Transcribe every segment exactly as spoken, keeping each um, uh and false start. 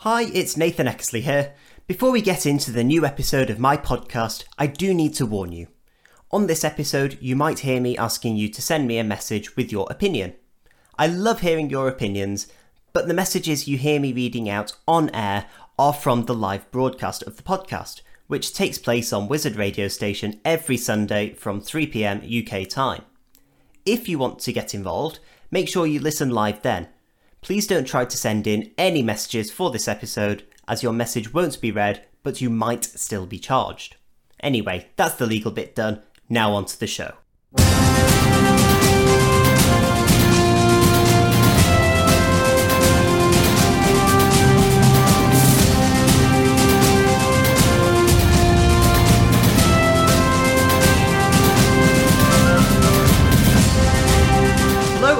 Hi, it's Nathan Eckersley here. Before we get into the new episode of my podcast, I do need to warn you. On this episode, you might hear me asking you to send me a message with your opinion. I love hearing your opinions, but the messages you hear me reading out on air are from the live broadcast of the podcast, which takes place on Wizard Radio Station every Sunday from three p m U K time. If you want to get involved, make sure you listen live then. Please don't try to send in any messages for this episode, as your message won't be read, but you might still be charged. Anyway, that's the legal bit done. Now on to the show.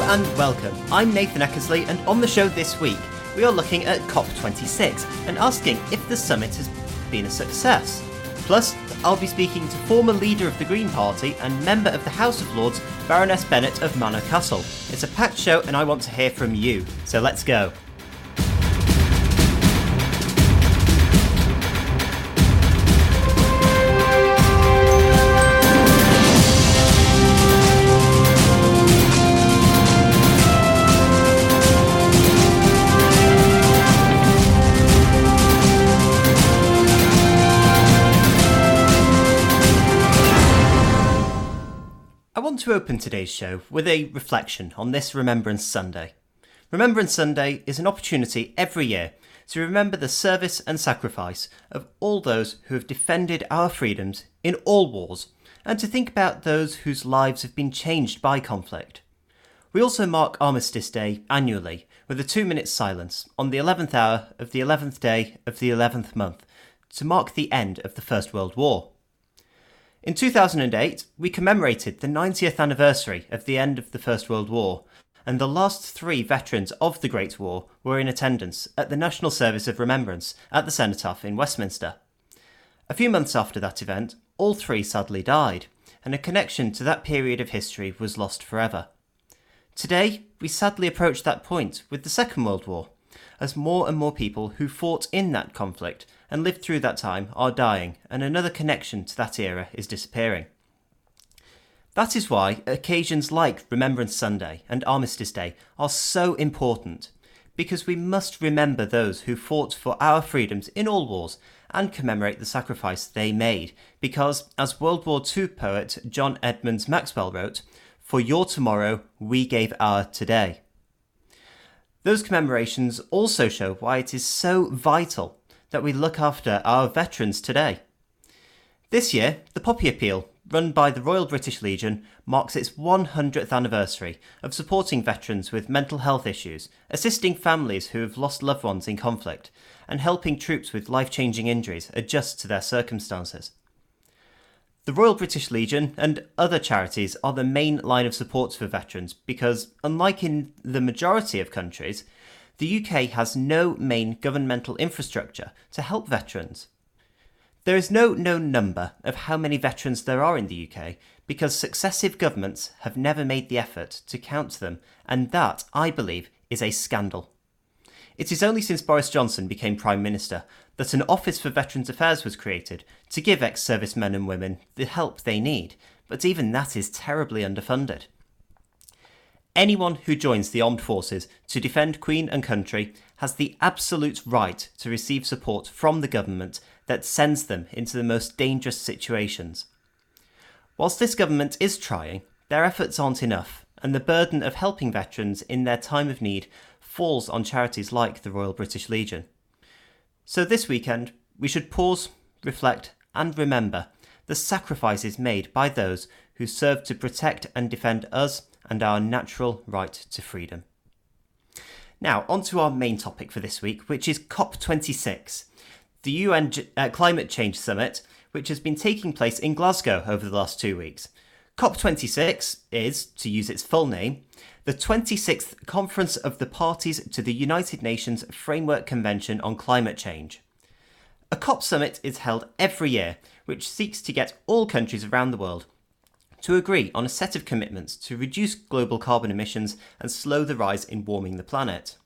And welcome, I'm Nathan Eckersley, and on the show this week we are looking at COP twenty-six and asking if the summit has been a success. Plus, I'll be speaking to former leader of the Green Party and member of the House of Lords, Baroness Bennett of Manor Castle. It's a packed show and I want to hear from you, so let's go. To open today's show with a reflection on this Remembrance Sunday. Remembrance Sunday is an opportunity every year to remember the service and sacrifice of all those who have defended our freedoms in all wars, and to think about those whose lives have been changed by conflict. We also mark Armistice Day annually with a two-minute silence on the eleventh hour of the eleventh day of the eleventh month to mark the end of the First World War. In two thousand eight, we commemorated the ninetieth anniversary of the end of the First World War, and the last three veterans of the Great War were in attendance at the National Service of Remembrance at the Cenotaph in Westminster. A few months after that event, all three sadly died, and a connection to that period of history was lost forever. Today, we sadly approach that point with the Second World War, as more and more people who fought in that conflict and lived through that time are dying, and another connection to that era is disappearing. That is why occasions like Remembrance Sunday and Armistice Day are so important, because we must remember those who fought for our freedoms in all wars and commemorate the sacrifice they made, because, as World War Two poet John Edmonds Maxwell wrote, "For your tomorrow, we gave our today." Those commemorations also show why it is so vital that we look after our veterans today. This year, the Poppy Appeal, run by the Royal British Legion, marks its one hundredth anniversary of supporting veterans with mental health issues, assisting families who have lost loved ones in conflict, and helping troops with life-changing injuries adjust to their circumstances. The Royal British Legion and other charities are the main line of support for veterans because, unlike in the majority of countries, the U K has no main governmental infrastructure to help veterans. There is no known number of how many veterans there are in the U K because successive governments have never made the effort to count them, and that, I believe, is a scandal. It is only since Boris Johnson became Prime Minister that an Office for Veterans Affairs was created to give ex-servicemen and women the help they need, but even that is terribly underfunded. Anyone who joins the armed forces to defend Queen and country has the absolute right to receive support from the government that sends them into the most dangerous situations. Whilst this government is trying, their efforts aren't enough, and the burden of helping veterans in their time of need falls on charities like the Royal British Legion. So this weekend, we should pause, reflect, and remember the sacrifices made by those who served to protect and defend us and our natural right to freedom. Now, on to our main topic for this week, which is COP twenty-six, the U N uh, Climate Change Summit, which has been taking place in Glasgow over the last two weeks. COP twenty-six is, to use its full name, the twenty-sixth Conference of the Parties to the United Nations Framework Convention on Climate Change. A COP summit is held every year, which seeks to get all countries around the world to agree on a set of commitments to reduce global carbon emissions and slow the rise in warming the planet.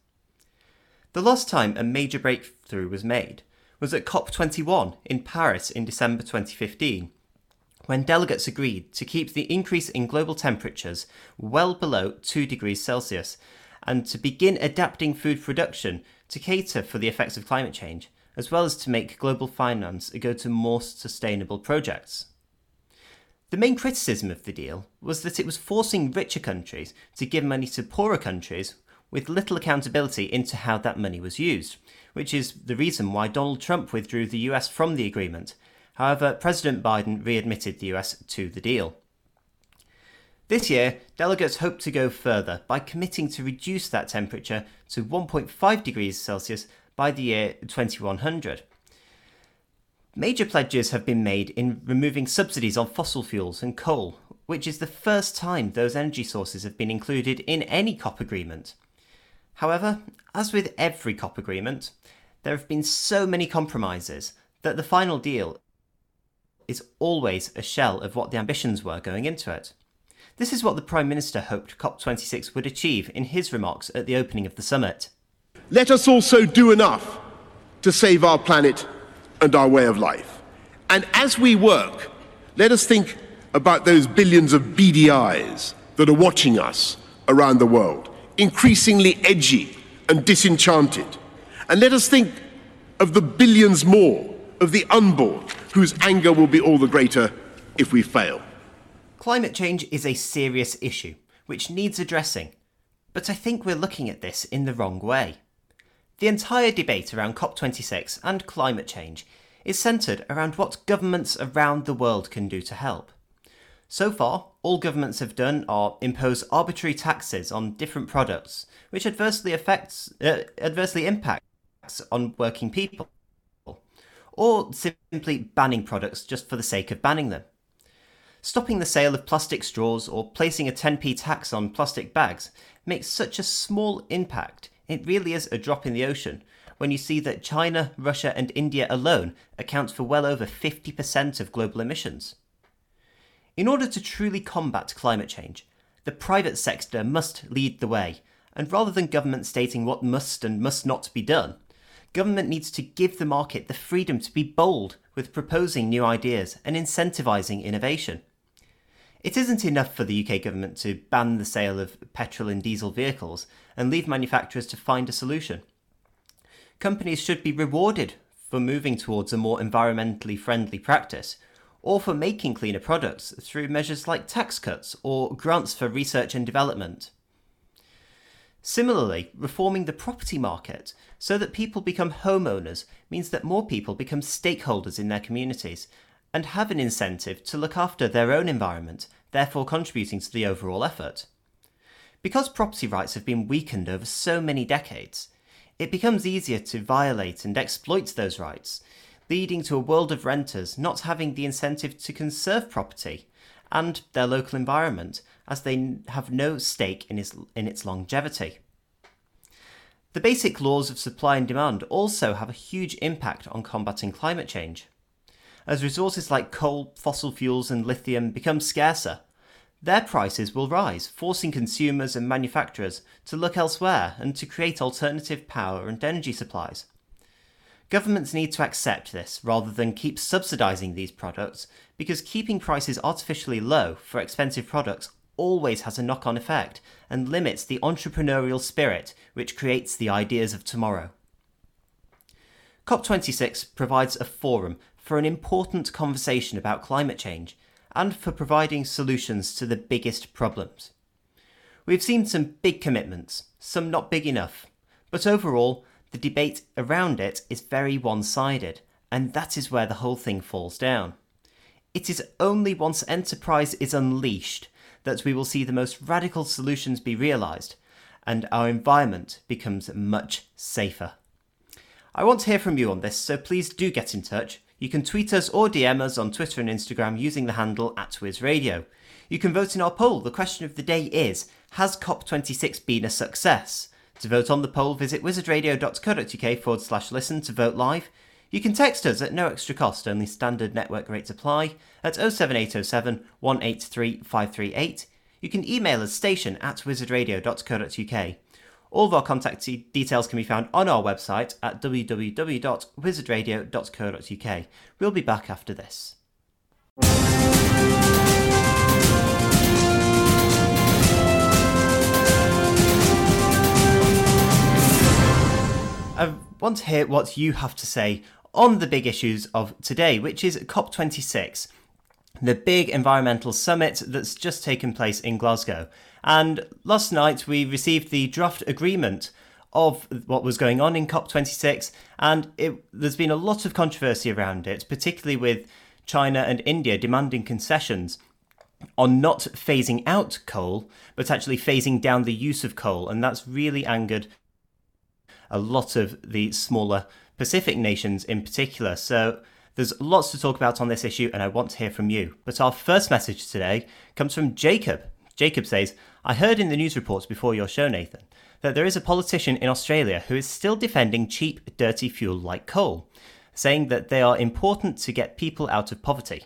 The last time a major breakthrough was made was at COP twenty-one in Paris in December twenty fifteen. When delegates agreed to keep the increase in global temperatures well below two degrees Celsius and to begin adapting food production to cater for the effects of climate change, as well as to make global finance go to more sustainable projects. The main criticism of the deal was that it was forcing richer countries to give money to poorer countries with little accountability into how that money was used, which is the reason why Donald Trump withdrew the U S from the agreement. However, President Biden readmitted the U S to the deal. This year, delegates hope to go further by committing to reduce that temperature to one point five degrees Celsius by the year twenty-one hundred. Major pledges have been made in removing subsidies on fossil fuels and coal, which is the first time those energy sources have been included in any COP agreement. However, as with every COP agreement, there have been so many compromises that the final deal is always a shell of what the ambitions were going into it. This is what the Prime Minister hoped COP twenty-six would achieve in his remarks at the opening of the summit. Let us also do enough to save our planet and our way of life. And as we work, let us think about those billions of beady eyes that are watching us around the world, increasingly edgy and disenchanted. And let us think of the billions more of the unborn, whose anger will be all the greater if we fail. Climate change is a serious issue, which needs addressing, but I think we're looking at this in the wrong way. The entire debate around COP twenty-six and climate change is centred around what governments around the world can do to help. So far, all governments have done are impose arbitrary taxes on different products, which adversely affects, uh, adversely impacts on working people, or simply banning products just for the sake of banning them. Stopping the sale of plastic straws or placing a ten p tax on plastic bags makes such a small impact, it really is a drop in the ocean, when you see that China, Russia and India alone account for well over fifty percent of global emissions. In order to truly combat climate change, the private sector must lead the way, and rather than government stating what must and must not be done, government needs to give the market the freedom to be bold with proposing new ideas and incentivising innovation. It isn't enough for the U K government to ban the sale of petrol and diesel vehicles and leave manufacturers to find a solution. Companies should be rewarded for moving towards a more environmentally friendly practice, or for making cleaner products through measures like tax cuts or grants for research and development. Similarly, reforming the property market so that people become homeowners means that more people become stakeholders in their communities and have an incentive to look after their own environment, therefore contributing to the overall effort. Because property rights have been weakened over so many decades, it becomes easier to violate and exploit those rights, leading to a world of renters not having the incentive to conserve property and their local environment, as they have no stake in its, in its longevity. The basic laws of supply and demand also have a huge impact on combating climate change. As resources like coal, fossil fuels and lithium become scarcer, their prices will rise, forcing consumers and manufacturers to look elsewhere and to create alternative power and energy supplies. Governments need to accept this rather than keep subsidising these products, because keeping prices artificially low for expensive products always has a knock-on effect and limits the entrepreneurial spirit which creates the ideas of tomorrow. COP twenty-six provides a forum for an important conversation about climate change and for providing solutions to the biggest problems. We've seen some big commitments, some not big enough, but overall, the debate around it is very one-sided, and that is where the whole thing falls down. It is only once enterprise is unleashed that we will see the most radical solutions be realised, and our environment becomes much safer. I want to hear from you on this, so please do get in touch. You can tweet us or D M us on Twitter and Instagram using the handle at Wiz Radio. You can vote in our poll. The question of the day is, has COP twenty-six been a success? To vote on the poll, visit wizardradio.co.uk forward slash listen to vote live. You can text us at no extra cost, only standard network rates apply, at oh seven eight oh seven, one eight three, five three eight. You can email us station at wizardradio.co.uk. All of our contact details can be found on our website at w w w dot wizard radio dot co dot u k. We'll be back after this. I want to hear what you have to say on the big issues of today, which is COP twenty-six, the big environmental summit that's just taken place in Glasgow. And last night we received the draft agreement of what was going on in COP twenty-six, and it, there's been a lot of controversy around it, particularly with China and India demanding concessions on not phasing out coal, but actually phasing down the use of coal. And that's really angered a lot of the smaller Pacific nations in particular. So there's lots to talk about on this issue, and I want to hear from you. But our first message today comes from Jacob. Jacob says, I heard in the news reports before your show, Nathan, that there is a politician in Australia who is still defending cheap, dirty fuel like coal, saying that they are important to get people out of poverty.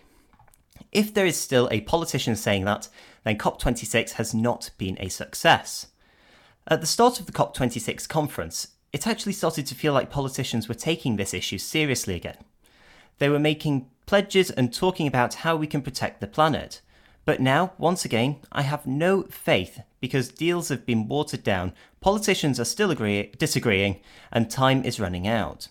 If there is still a politician saying that, then COP twenty-six has not been a success. At the start of the COP twenty-six conference, it actually started to feel like politicians were taking this issue seriously again. They were making pledges and talking about how we can protect the planet. But now, once again, I have no faith because deals have been watered down, politicians are still agree- disagreeing, and time is running out.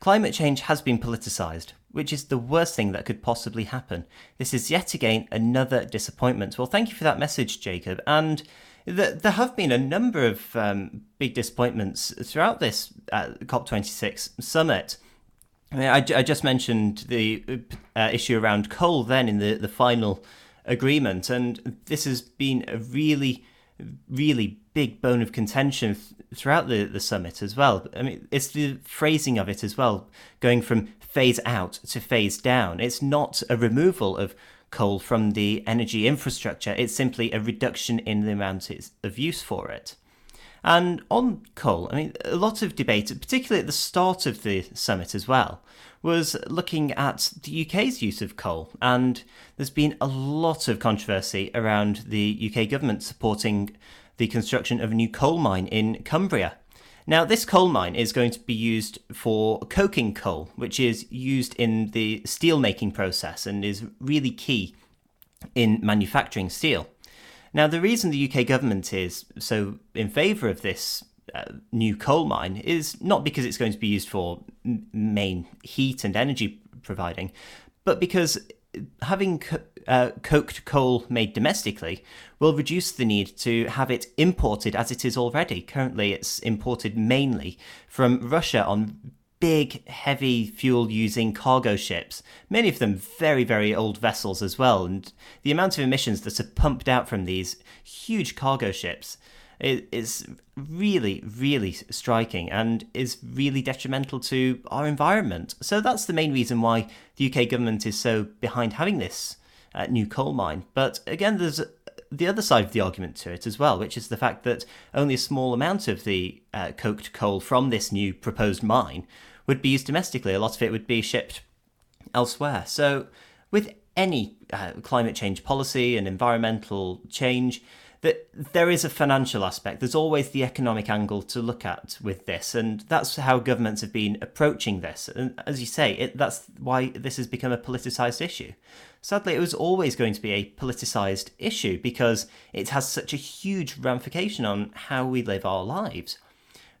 Climate change has been politicised, which is the worst thing that could possibly happen. This is yet again another disappointment. Well, thank you for that message, Jacob. And th- there have been a number of um, big disappointments throughout this uh, COP twenty-six summit. I, mean, I, I just mentioned the uh, issue around coal then in the, the final agreement, and this has been a really, really big bone of contention th- throughout the, the summit as well. I mean, it's the phrasing of it as well, going from phase out to phase down. It's not a removal of coal from the energy infrastructure, it's simply a reduction in the amount of use for it. And on coal, I mean, a lot of debate, particularly at the start of the summit as well, was looking at the U K's use of coal. And there's been a lot of controversy around the U K government supporting the construction of a new coal mine in Cumbria. Now, this coal mine is going to be used for coking coal, which is used in the steel making process and is really key in manufacturing steel. Now, the reason the U K government is so in favour of this uh, new coal mine is not because it's going to be used for main heat and energy providing, but because having co- uh, coked coal made domestically will reduce the need to have it imported as it is already. Currently, it's imported mainly from Russia on big, heavy fuel-using cargo ships, many of them very, very old vessels as well, and the amount of emissions that are pumped out from these huge cargo ships is really, really striking and is really detrimental to our environment. So that's the main reason why the U K government is so behind having this uh, new coal mine. But again, there's the other side of the argument to it as well, which is the fact that only a small amount of the uh, coked coal from this new proposed mine would be used domestically. A lot of it would be shipped elsewhere. So with any uh, climate change policy and environmental change, that there is a financial aspect. There's always the economic angle to look at with this, and that's how governments have been approaching this. And as you say, it, that's why this has become a politicised issue. Sadly, it was always going to be a politicised issue because it has such a huge ramification on how we live our lives.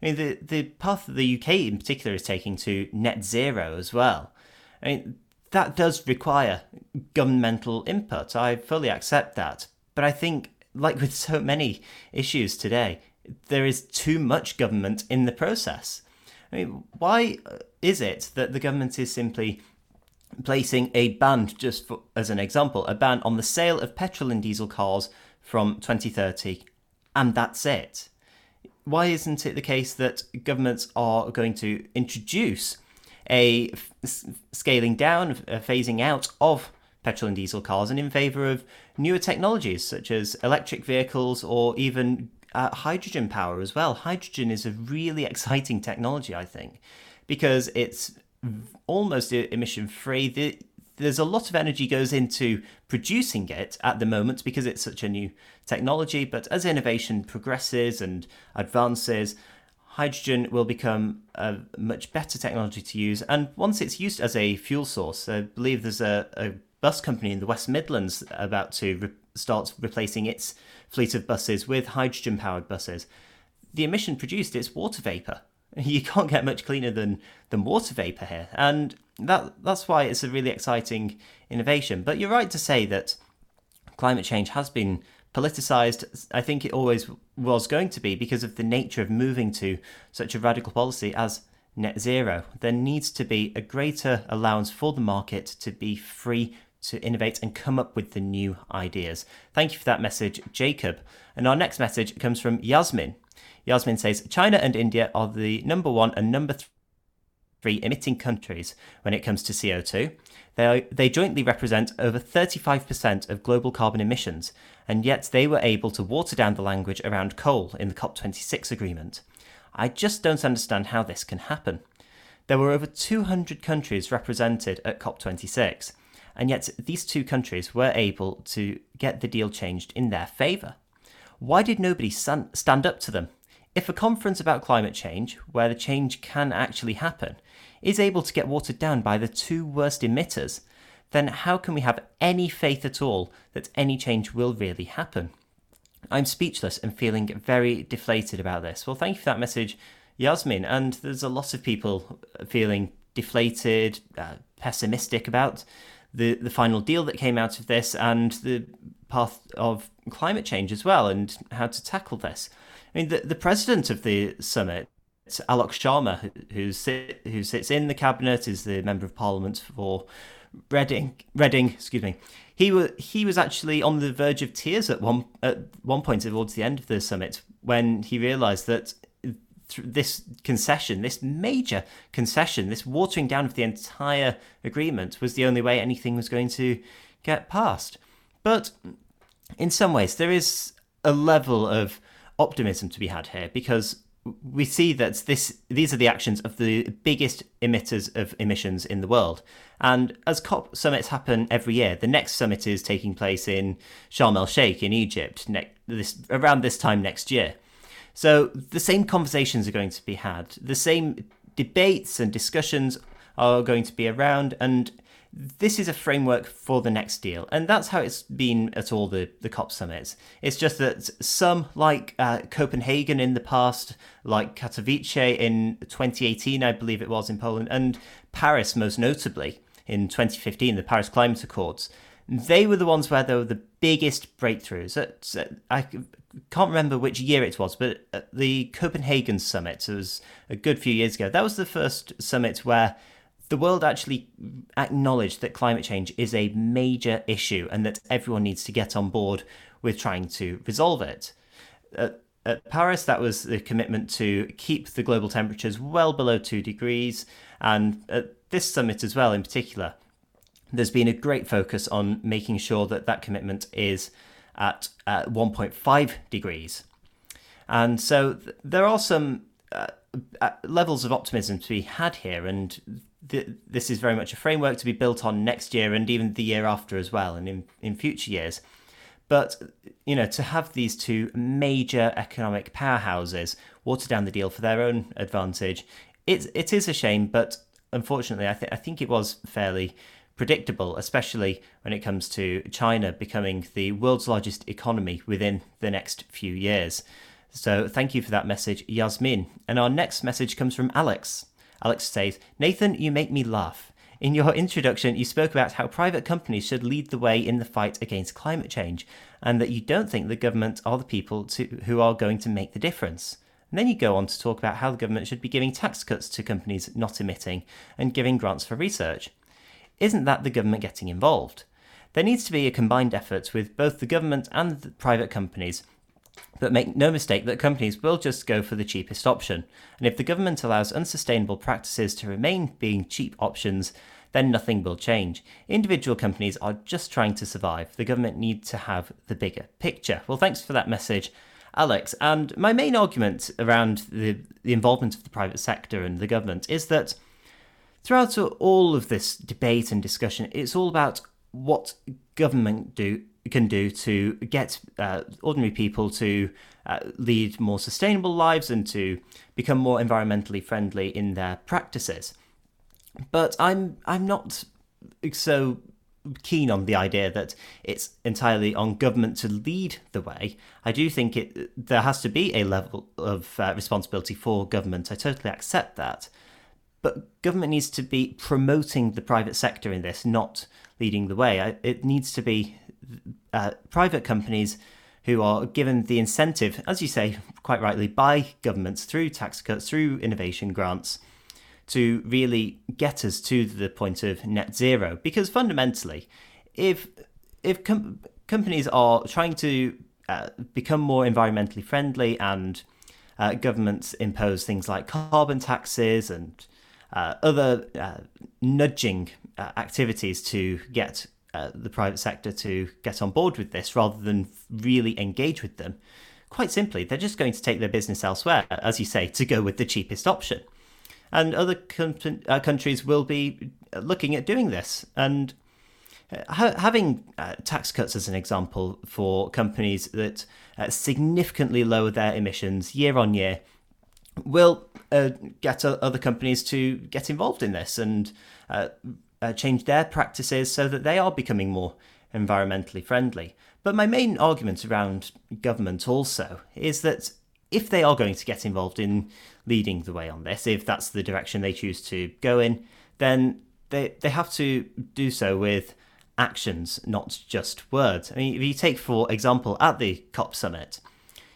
I mean, the, the path that the U K in particular is taking to net zero as well. I mean, that does require governmental input. I fully accept that. But I think, like with so many issues today, there is too much government in the process. I mean, why is it that the government is simply placing a ban, just for, as an example, a ban on the sale of petrol and diesel cars from twenty thirty, and that's it? why isn't it the case that governments are going to introduce a f- scaling down, a phasing out of petrol and diesel cars and in favour of newer technologies such as electric vehicles or even uh, hydrogen power as well? Hydrogen is a really exciting technology, I think, because it's almost emission-free. The, there's a lot of energy goes into producing it at the moment because it's such a new technology, but as innovation progresses and advances, hydrogen will become a much better technology to use. And once it's used as a fuel source, I believe there's a, a bus company in the West Midlands about to re- start replacing its fleet of buses with hydrogen-powered buses. The emission produced is water vapour. You can't get much cleaner than, than water vapour here. And that that's why it's a really exciting innovation. But you're right to say that climate change has been politicised. I think it always was going to be because of the nature of moving to such a radical policy as net zero. There needs to be a greater allowance for the market to be free to innovate and come up with the new ideas. Thank you for that message, Jacob. And our next message comes from Yasmin. Yasmin says, China and India are the number one and number three emitting countries when it comes to C O two. They are, they jointly represent over thirty-five percent of global carbon emissions, and yet they were able to water down the language around coal in the C O P twenty-six agreement. I just don't understand how this can happen. There were over two hundred countries represented at C O P twenty-six, and yet these two countries were able to get the deal changed in their favour. Why did nobody san- stand up to them? If a conference about climate change, where the change can actually happen, is able to get watered down by the two worst emitters, then how can we have any faith at all that any change will really happen? I'm speechless and feeling very deflated about this. Well, thank you for that message, Yasmin. And there's a lot of people feeling deflated, uh, pessimistic about the, the final deal that came out of this and the path of climate change as well and how to tackle this. I mean, the, the president of the summit, Alok Sharma, who, who, sit, who sits in the cabinet, is the member of parliament for Reading. Reading, excuse me. He was he was actually on the verge of tears at one at one point towards the end of the summit when he realised that this concession, this major concession, this watering down of the entire agreement was the only way anything was going to get passed. But in some ways, there is a level of optimism to be had here because we see that this these are the actions of the biggest emitters of emissions in the world. And as COP summits happen every year, the next summit is taking place in Sharm el-Sheikh in Egypt ne- this, around this time next year. So the same conversations are going to be had. The same debates and discussions are going to be around. And this is a framework for the next deal. And that's how it's been at all the, the COP summits. It's just that some, like uh, Copenhagen in the past, like Katowice in twenty eighteen, I believe it was in Poland, and Paris most notably in twenty fifteen, the Paris Climate Accords, they were the ones where there were the biggest breakthroughs. I can't remember which year it was, but at the Copenhagen summit, it was a good few years ago, that was the first summit where the world actually acknowledged that climate change is a major issue and that everyone needs to get on board with trying to resolve it. At, at Paris, that was the commitment to keep the global temperatures well below two degrees. And at this summit as well, in particular, there's been a great focus on making sure that that commitment is at uh, one point five degrees. And so th- there are some uh, uh, levels of optimism to be had here, and this is very much a framework to be built on next year and even the year after as well and in, in future years. But, you know, to have these two major economic powerhouses water down the deal for their own advantage, it, it is a shame, but unfortunately I, th- I think it was fairly predictable, especially when it comes to China becoming the world's largest economy within the next few years. So thank you for that message, Yasmin. And our next message comes from Alex. Alex says, Nathan, you make me laugh. In your introduction, you spoke about how private companies should lead the way in the fight against climate change and that you don't think the government are the people to, who are going to make the difference. And then you go on to talk about how the government should be giving tax cuts to companies not emitting and giving grants for research. Isn't that the government getting involved? There needs to be a combined effort with both the government and the private companies But make no mistake that companies will just go for the cheapest option. And if the government allows unsustainable practices to remain being cheap options, then nothing will change. Individual companies are just trying to survive. The government needs to have the bigger picture. Well, thanks for that message, Alex. And my main argument around the, the involvement of the private sector and the government is that throughout all of this debate and discussion, it's all about what government do can do to get uh, ordinary people to uh, lead more sustainable lives and to become more environmentally friendly in their practices. But I'm I'm not so keen on the idea that it's entirely on government to lead the way. I do think it there has to be a level of uh, responsibility for government. I totally accept that. But government needs to be promoting the private sector in this, not leading the way. I, it needs to be uh, private companies who are given the incentive, as you say, quite rightly, by governments through tax cuts, through innovation grants, to really get us to the point of net zero. Because fundamentally, if if com- companies are trying to uh, become more environmentally friendly and uh, governments impose things like carbon taxes and uh, other uh, nudging uh, activities to get uh, the private sector to get on board with this rather than really engage with them, quite simply, they're just going to take their business elsewhere, as you say, to go with the cheapest option. And other com- uh, countries will be looking at doing this. And ha- having uh, tax cuts, as an example, for companies that uh, significantly lower their emissions year on year will uh, get uh, other companies to get involved in this and uh, uh, change their practices so that they are becoming more environmentally friendly. But my main argument around government also is that if they are going to get involved in leading the way on this, if that's the direction they choose to go in, then they they have to do so with actions, not just words. I mean, if you take, for example, at the COP summit,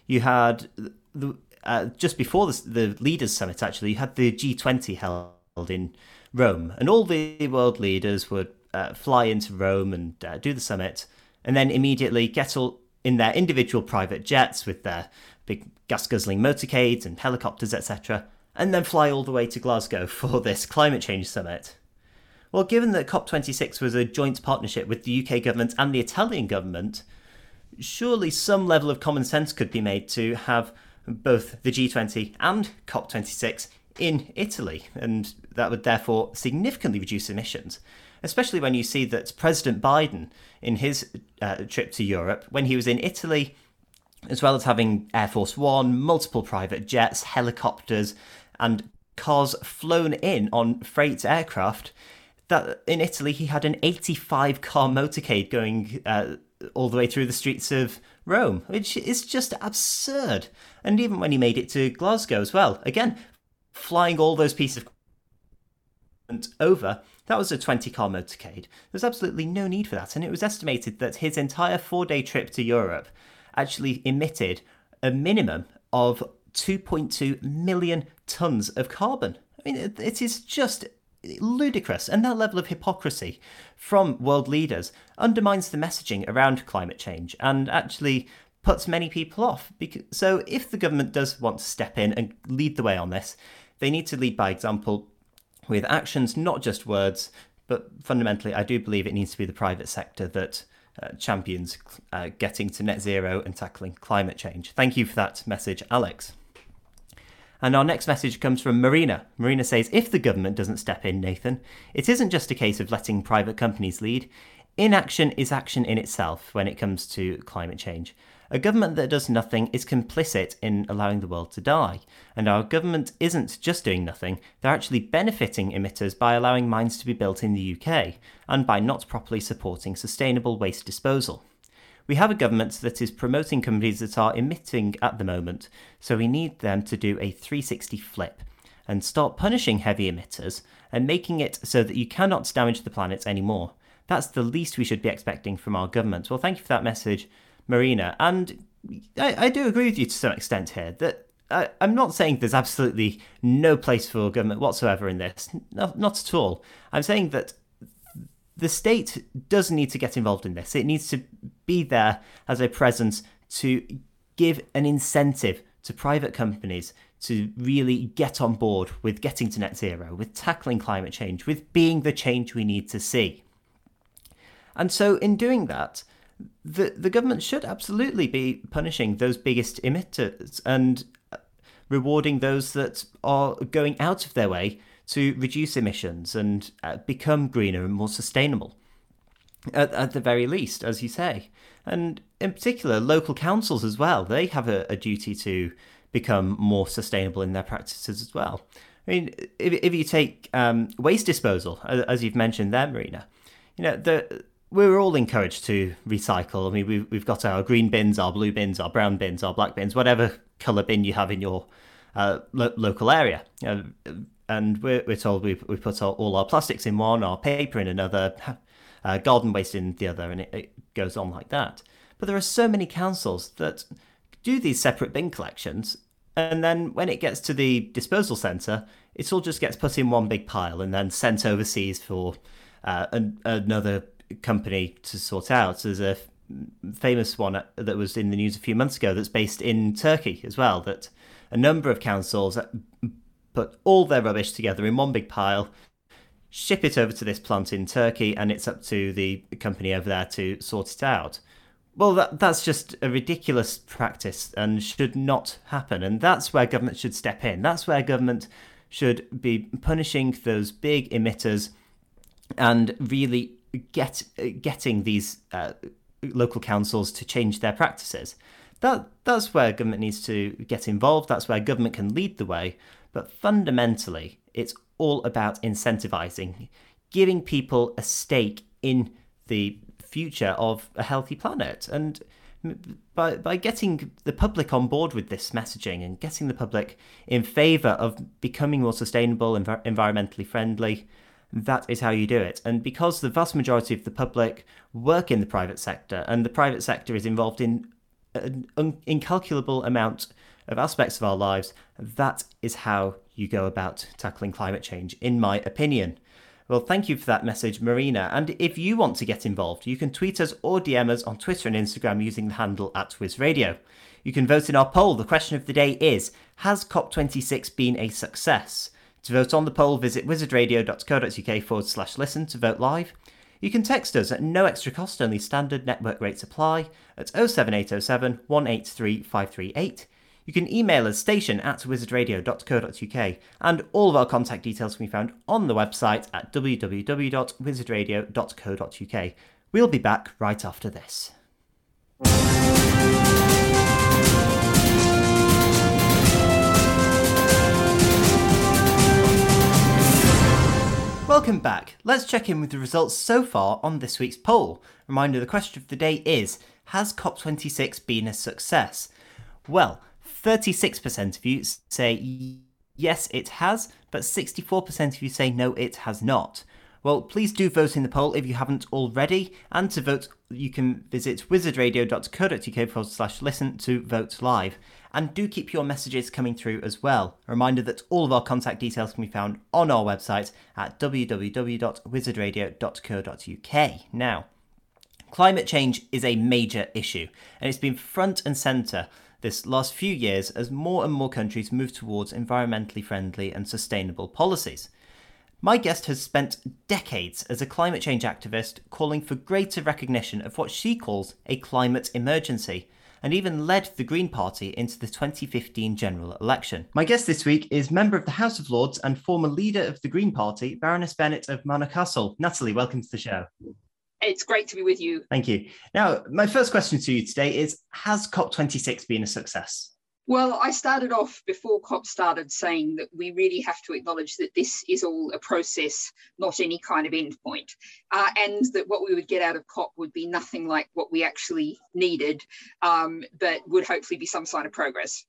you had, the, uh, just before the, the leaders summit, actually, you had the G twenty held in Rome. And all the world leaders would uh, fly into Rome and uh, do the summit, and then immediately get all in their individual private jets with their big gas-guzzling motorcades and helicopters, et cetera, and then fly all the way to Glasgow for this climate change summit. Well, given that COP twenty-six was a joint partnership with the U K government and the Italian government, surely some level of common sense could be made to have both the G twenty and COP twenty-six in Italy, and that would therefore significantly reduce emissions, especially when you see that President Biden, in his uh, trip to Europe, when he was in Italy, as well as having Air Force One, multiple private jets, helicopters, and cars flown in on freight aircraft, that in Italy he had an eighty-five car motorcade going uh, all the way through the streets of Rome, which is just absurd. And even when he made it to Glasgow as well, again, flying all those pieces of over, that was a twenty car motorcade. There's absolutely no need for that, and it was estimated that his entire four-day trip to Europe actually emitted a minimum of two point two million tonnes of carbon. I mean, it, it is just ludicrous. And that level of hypocrisy from world leaders undermines the messaging around climate change and actually puts many people off. So if the government does want to step in and lead the way on this, they need to lead by example with actions, not just words. But fundamentally, I do believe it needs to be the private sector that Uh, champions uh, getting to net zero and tackling climate change. Thank you for that message, Alex. And our next message comes from Marina. Marina says, if the government doesn't step in, Nathan, it isn't just a case of letting private companies lead. Inaction is action in itself when it comes to climate change. A government that does nothing is complicit in allowing the world to die. And our government isn't just doing nothing, they're actually benefiting emitters by allowing mines to be built in the U K and by not properly supporting sustainable waste disposal. We have a government that is promoting companies that are emitting at the moment, so we need them to do a three sixty flip and start punishing heavy emitters and making it so that you cannot damage the planet anymore. That's the least we should be expecting from our government. Well, thank you for that message, Marina, and I, I do agree with you to some extent here that I, I'm not saying there's absolutely no place for government whatsoever in this, no, not at all. I'm saying that the state does need to get involved in this. It needs to be there as a presence to give an incentive to private companies to really get on board with getting to net zero, with tackling climate change, with being the change we need to see. And so in doing that, the, the government should absolutely be punishing those biggest emitters and rewarding those that are going out of their way to reduce emissions and uh, become greener and more sustainable, at, at the very least, as you say. And in particular, local councils as well, they have a, a duty to become more sustainable in their practices as well. I mean, if, if you take um, waste disposal, as you've mentioned there, Marina, you know, the, we're all encouraged to recycle. I mean, we've, we've got our green bins, our blue bins, our brown bins, our black bins, whatever colour bin you have in your uh, lo- local area. Uh, and we're, we're told we we put all, all our plastics in one, our paper in another, uh, garden waste in the other, and it, it goes on like that. But there are so many councils that do these separate bin collections, and then when it gets to the disposal centre, it all just gets put in one big pile and then sent overseas for uh, an, another company to sort out. So there's a f- famous one that was in the news a few months ago that's based in Turkey as well, that a number of councils put all their rubbish together in one big pile, ship it over to this plant in Turkey, and it's up to the company over there to sort it out. Well, that, that's just a ridiculous practice and should not happen. And that's where government should step in. That's where government should be punishing those big emitters and really get getting these uh, local councils to change their practices. That that's where government needs to get involved. That's where government can lead the way. But fundamentally, it's all about incentivizing, giving people a stake in the future of a healthy planet. And by by getting the public on board with this messaging and getting the public in favour of becoming more sustainable and env- environmentally friendly, that is how you do it. And because the vast majority of the public work in the private sector, and the private sector is involved in an un- incalculable amount of aspects of our lives, that is how you go about tackling climate change, in my opinion. Well, thank you for that message, Marina. And if you want to get involved, you can tweet us or D M us on Twitter and Instagram using the handle at Wiz Radio. You can vote in our poll. The question of the day is, has COP twenty-six been a success? To vote on the poll, visit wizardradio.co.uk forward slash listen to vote live. You can text us at no extra cost, only standard network rates apply, at oh seven eight oh seven, one eight three, five three eight. You can email us station at wizardradio.co.uk, and all of our contact details can be found on the website at w w w dot wizard radio dot co dot u k. We'll be back right after this. Welcome back. Let's check in with the results so far on this week's poll. Reminder, the question of the day is, has COP twenty-six been a success? Well, thirty-six percent of you say yes, it has, but sixty-four percent of you say no, it has not. Well, please do vote in the poll if you haven't already, and to vote you can visit wizardradio.co.uk forward slash listen to vote live. And do keep your messages coming through as well. A reminder that all of our contact details can be found on our website at w w w dot wizard radio dot co dot u k. Now, climate change is a major issue, and it's been front and centre this last few years as more and more countries move towards environmentally friendly and sustainable policies. My guest has spent decades as a climate change activist calling for greater recognition of what she calls a climate emergency, and even led the Green Party into the twenty fifteen general election. My guest this week is member of the House of Lords and former leader of the Green Party, Baroness Bennett of Manor Castle. Natalie, welcome to the show. It's great to be with you. Thank you. Now, my first question to you today is, has COP twenty-six been a success? Well, I started off before COP started saying that we really have to acknowledge that this is all a process, not any kind of end point, uh, and that what we would get out of COP would be nothing like what we actually needed, um, but would hopefully be some sign of progress.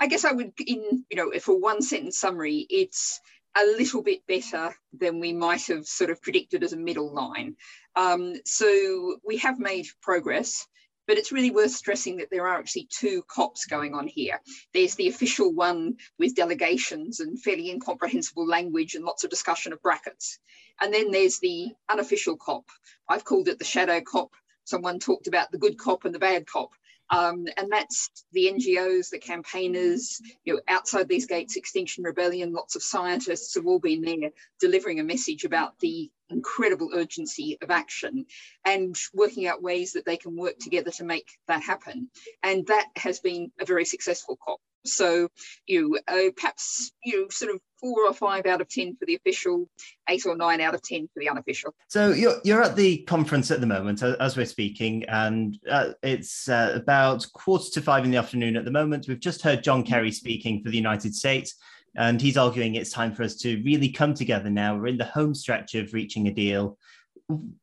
I guess I would, in you know, for one sentence summary, it's a little bit better than we might have sort of predicted as a middle line. Um, so we have made progress, but it's really worth stressing that there are actually two COPs going on here. There's the official one with delegations and fairly incomprehensible language and lots of discussion of brackets. And then there's the unofficial COP. I've called it the shadow COP. Someone talked about the good COP and the bad COP. Um, and that's the N G Os, the campaigners, you know, outside these gates, Extinction Rebellion, lots of scientists have all been there delivering a message about the incredible urgency of action and working out ways that they can work together to make that happen. And that has been a very successful COP. So you know, uh, perhaps you know, sort of four or five out of ten for the official, eight or nine out of ten for the unofficial. So you're you're at the conference at the moment as we're speaking, and uh, it's uh, about quarter to five in the afternoon at the moment. We've just heard John Kerry speaking for the United States, and he's arguing it's time for us to really come together now. We're in the home stretch of reaching a deal.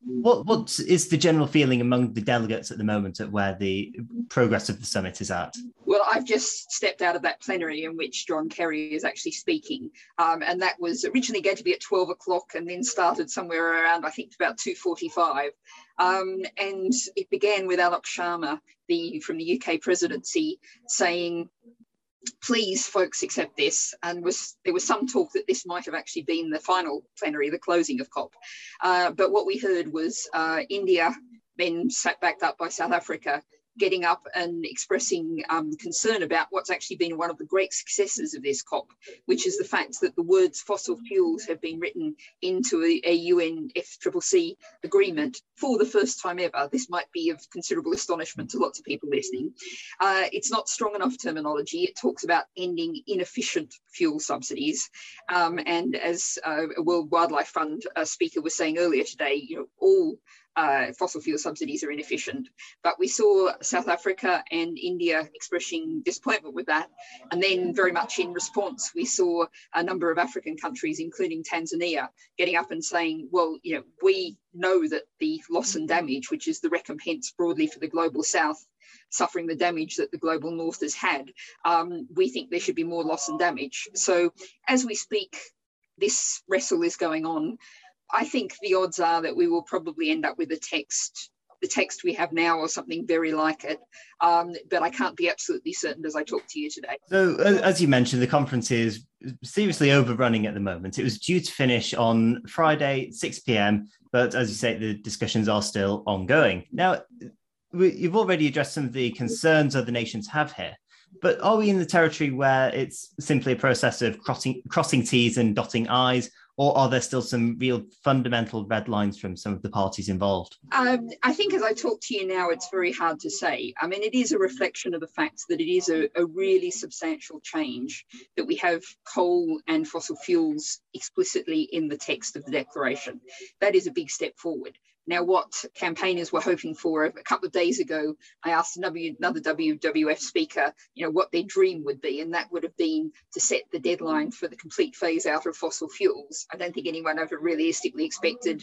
What what is the general feeling among the delegates at the moment at where the progress of the summit is at? Well, I've just stepped out of that plenary in which John Kerry is actually speaking, um, and that was originally going to be at twelve o'clock and then started somewhere around, I think, about two forty-five. Um, and it began with Alok Sharma, the, from the U K presidency, saying, please, folks, accept this. And was, there was some talk that this might have actually been the final plenary, the closing of COP. Uh, but what we heard was uh, India, then sat backed up by South Africa, getting up and expressing um, concern about what's actually been one of the great successes of this COP, which is the fact that the words fossil fuels have been written into a, a U N F C C C agreement for the first time ever. This might be of considerable astonishment to lots of people listening. Uh, it's not strong enough terminology. It talks about ending inefficient fuel subsidies. Um, and as uh, a World Wildlife Fund uh, speaker was saying earlier today, you know, all Uh, fossil fuel subsidies are inefficient, but we saw South Africa and India expressing disappointment with that, and then very much in response we saw a number of African countries, including Tanzania, getting up and saying, well, you know, we know that the loss and damage, which is the recompense broadly for the global South suffering the damage that the global North has had, um, we think there should be more loss and damage. So as we speak, this wrestle is going on. I think the odds are that we will probably end up with a text, the text we have now, or something very like it. Um, but I can't be absolutely certain as I talk to you today. So, as you mentioned, the conference is seriously overrunning at the moment. It was due to finish on Friday, six p.m. But as you say, the discussions are still ongoing. Now, you've already addressed some of the concerns other nations have here. But are we in the territory where it's simply a process of crossing, crossing T's and dotting I's? Or are there still some real fundamental red lines from some of the parties involved? Um, I think as I talk to you now, it's very hard to say. I mean, it is a reflection of the fact that it is a, a really substantial change that we have coal and fossil fuels explicitly in the text of the declaration. That is a big step forward. Now, what campaigners were hoping for, a couple of days ago, I asked another W W F speaker, you know, what their dream would be, and that would have been to set the deadline for the complete phase out of fossil fuels. I don't think anyone ever realistically expected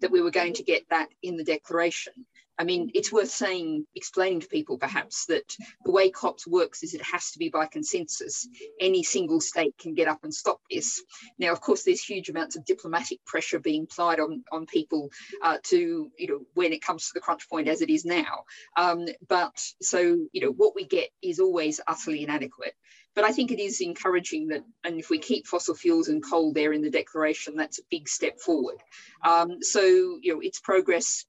that we were going to get that in the declaration. I mean, it's worth saying, explaining to people perhaps that the way COPs works is it has to be by consensus. Any single state can get up and stop this. Now, of course, there's huge amounts of diplomatic pressure being applied on, on people uh, to, you know, when it comes to the crunch point as it is now. Um, but so, you know, what we get is always utterly inadequate. But I think it is encouraging that, and if we keep fossil fuels and coal there in the declaration, that's a big step forward. Um, so, you know, it's progress.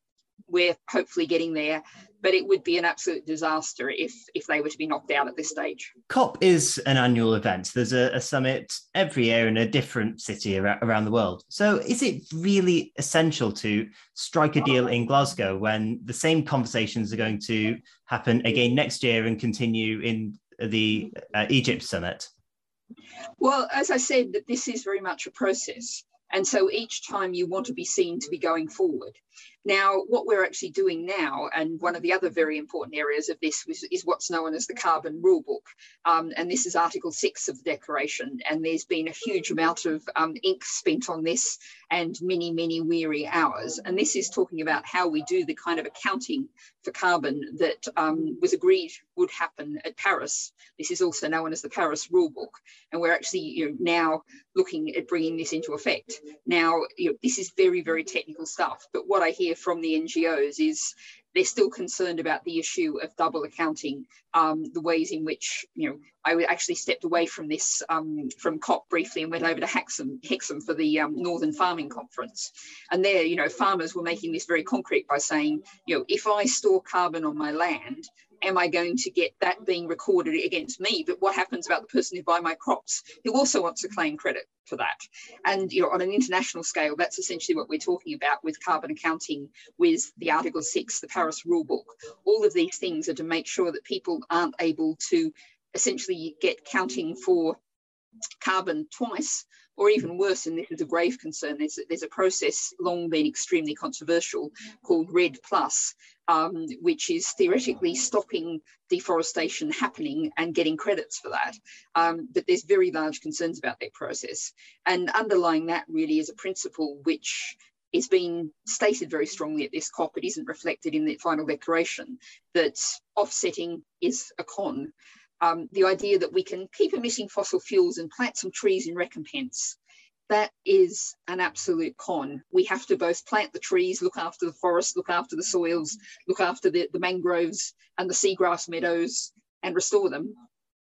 We're hopefully getting there, but it would be an absolute disaster if if they were to be knocked out at this stage. COP is an annual event. There's a, a summit every year in a different city ar- around the world. So is it really essential to strike a deal in Glasgow when the same conversations are going to happen again next year and continue in the uh, Egypt summit? Well, as I said, that this is very much a process. And so each time you want to be seen to be going forward. Now, what we're actually doing now, and one of the other very important areas of this was, is what's known as the carbon rulebook. Um, and this is Article six of the Declaration. And there's been a huge amount of um, ink spent on this and many, many weary hours. And this is talking about how we do the kind of accounting for carbon that um, was agreed would happen at Paris. This is also known as the Paris rulebook. And we're actually, you know, now looking at bringing this into effect. Now, you know, this is very, very technical stuff. But what I hear from the N G Os is they're still concerned about the issue of double accounting, um, the ways in which, you know, I actually stepped away from this, um, from COP briefly and went over to Hexham, Hexham for the um, Northern Farming Conference. And there, you know, farmers were making this very concrete by saying, you know, if I store carbon on my land am I going to get that being recorded against me? But what happens about the person who buy my crops, who also wants to claim credit for that? And you know, on an international scale, that's essentially what we're talking about with carbon accounting, with the Article six, the Paris rulebook. All of these things are to make sure that people aren't able to essentially get counting for carbon twice, or even worse, and this is a grave concern, there's, there's a process long been extremely controversial called RED Plus, um, which is theoretically stopping deforestation happening and getting credits for that. Um, but there's very large concerns about that process. And underlying that really is a principle which is being stated very strongly at this COP. It isn't reflected in the final declaration, that offsetting is a con. Um, the idea that we can keep emitting fossil fuels and plant some trees in recompense, that is an absolute con. We have to both plant the trees, look after the forests, look after the soils, look after the, the mangroves and the seagrass meadows and restore them,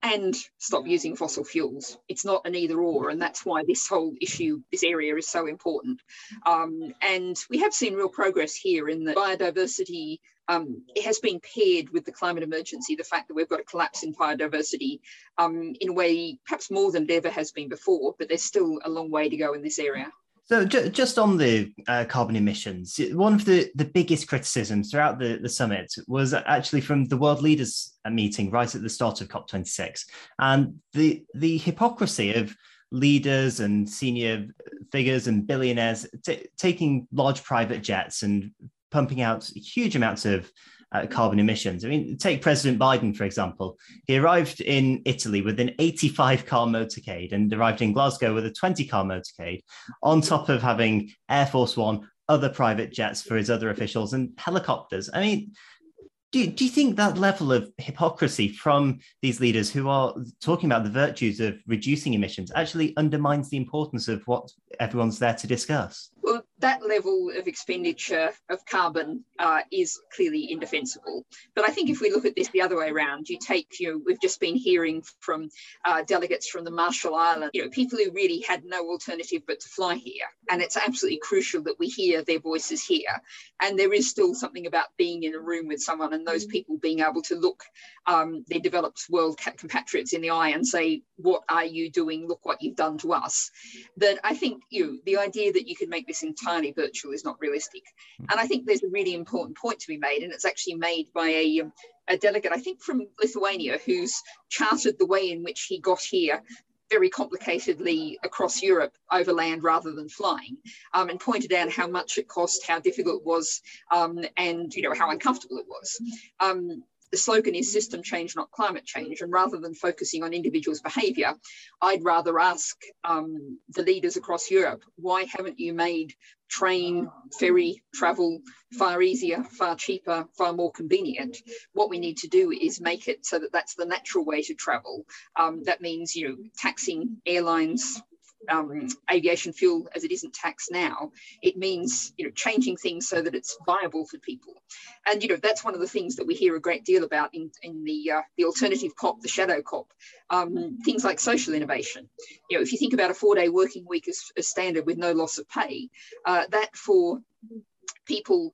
and stop using fossil fuels. It's not an either or, and that's why this whole issue, this area is so important. Um, and we have seen real progress here in the biodiversity. Um, it has been paired with the climate emergency, the fact that we've got a collapse in biodiversity um, in a way perhaps more than it ever has been before, but there's still a long way to go in this area. So ju- just on the uh, carbon emissions, one of the, the biggest criticisms throughout the, the summit was actually from the world leaders meeting right at the start of COP twenty-six, and the the hypocrisy of leaders and senior figures and billionaires t- taking large private jets and pumping out huge amounts of uh, carbon emissions. I mean, take President Biden, for example. He arrived in Italy with an eighty-five car motorcade and arrived in Glasgow with a twenty car motorcade, on top of having Air Force One, other private jets for his other officials, and helicopters. I mean, do, do you think that level of hypocrisy from these leaders who are talking about the virtues of reducing emissions actually undermines the importance of what everyone's there to discuss? Well, that level of expenditure of carbon uh, is clearly indefensible. But I think if we look at this the other way around, you take, you know, we've just been hearing from uh, delegates from the Marshall Islands, you know, people who really had no alternative but to fly here. And it's absolutely crucial that we hear their voices here. And there is still something about being in a room with someone and those people being able to look um, their developed world compatriots in the eye and say, what are you doing? Look what you've done to us. That I think, you know, the idea that you can make this entirely virtual is not realistic. And I think there's a really important point to be made, and it's actually made by a, a delegate, I think from Lithuania, who's charted the way in which he got here very complicatedly across Europe overland rather than flying, um, and pointed out how much it cost, how difficult it was, um, and you know how uncomfortable it was. Um, The slogan is system change, not climate change. And rather than focusing on individuals' behaviour, I'd rather ask um, the leaders across Europe, why haven't you made train, ferry, travel far easier, far cheaper, far more convenient? What we need to do is make it so that that's the natural way to travel. Um, that means, you know, taxing airlines, Um, aviation fuel as it isn't taxed now. It means, you know, changing things so that it's viable for people. And, you know, that's one of the things that we hear a great deal about in, in the uh, the alternative COP, the shadow COP, um, things like social innovation. You know, if you think about a four-day working week as, as standard with no loss of pay, uh, that for people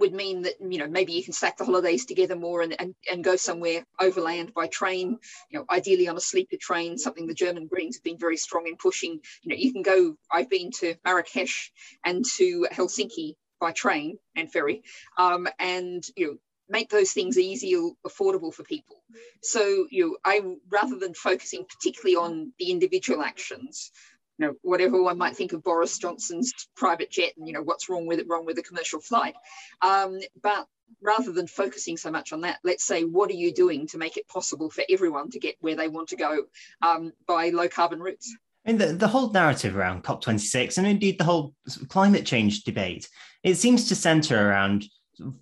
would mean that, you know, maybe you can stack the holidays together more and, and, and go somewhere overland by train, you know, ideally on a sleeper train, something the German Greens have been very strong in pushing. You know, you can go, I've been to Marrakesh and to Helsinki by train and ferry, um, and, you know, make those things easy or affordable for people. So, you know, I, rather than focusing particularly on the individual actions, you know, whatever one might think of Boris Johnson's private jet and, you know, what's wrong with it, wrong with a commercial flight. Um, but rather than focusing so much on that, let's say, what are you doing to make it possible for everyone to get where they want to go um, by low carbon routes? I mean, the, the whole narrative around COP twenty-six and indeed the whole climate change debate, it seems to centre around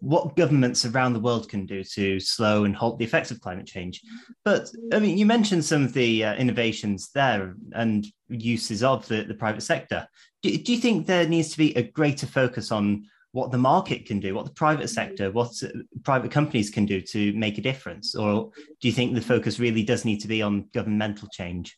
what governments around the world can do to slow and halt the effects of climate change. But, I mean, you mentioned some of the uh, innovations there and uses of the, the private sector. Do, do you think there needs to be a greater focus on what the market can do, what the private sector, what private companies can do to make a difference? Or do you think the focus really does need to be on governmental change?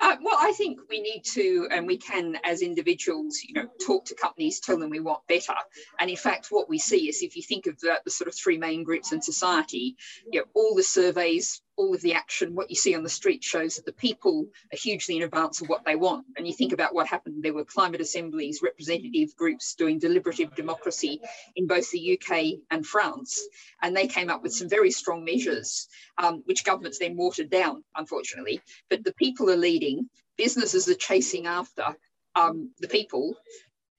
Uh, well, I think we need to, and we can as individuals, you know, talk to companies, tell them we want better. And in fact, what we see is, if you think of the, the sort of three main groups in society, you know, all the surveys, all of the action, what you see on the street shows that the people are hugely in advance of what they want. And you think about what happened. There were climate assemblies, representative groups doing deliberative democracy in both the U K and France. And they came up with some very strong measures, um, which governments then watered down, unfortunately. But the people are leading, businesses are chasing after um, the people,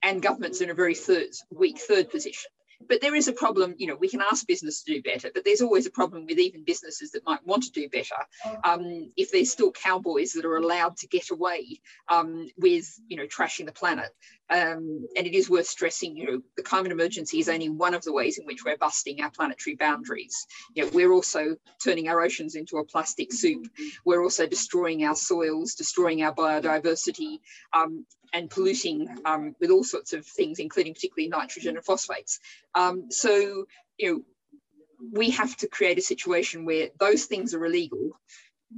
and governments in a very third, weak third position. But there is a problem, you know, we can ask business to do better, but there's always a problem with even businesses that might want to do better. Um, if there's still cowboys that are allowed to get away um, with, you know, trashing the planet. Um, and it is worth stressing, you know, the climate emergency is only one of the ways in which we're busting our planetary boundaries. You know, we're also turning our oceans into a plastic soup. We're also destroying our soils, destroying our biodiversity, um, and polluting um, with all sorts of things, including particularly nitrogen and phosphates. Um, so, you know, we have to create a situation where those things are illegal.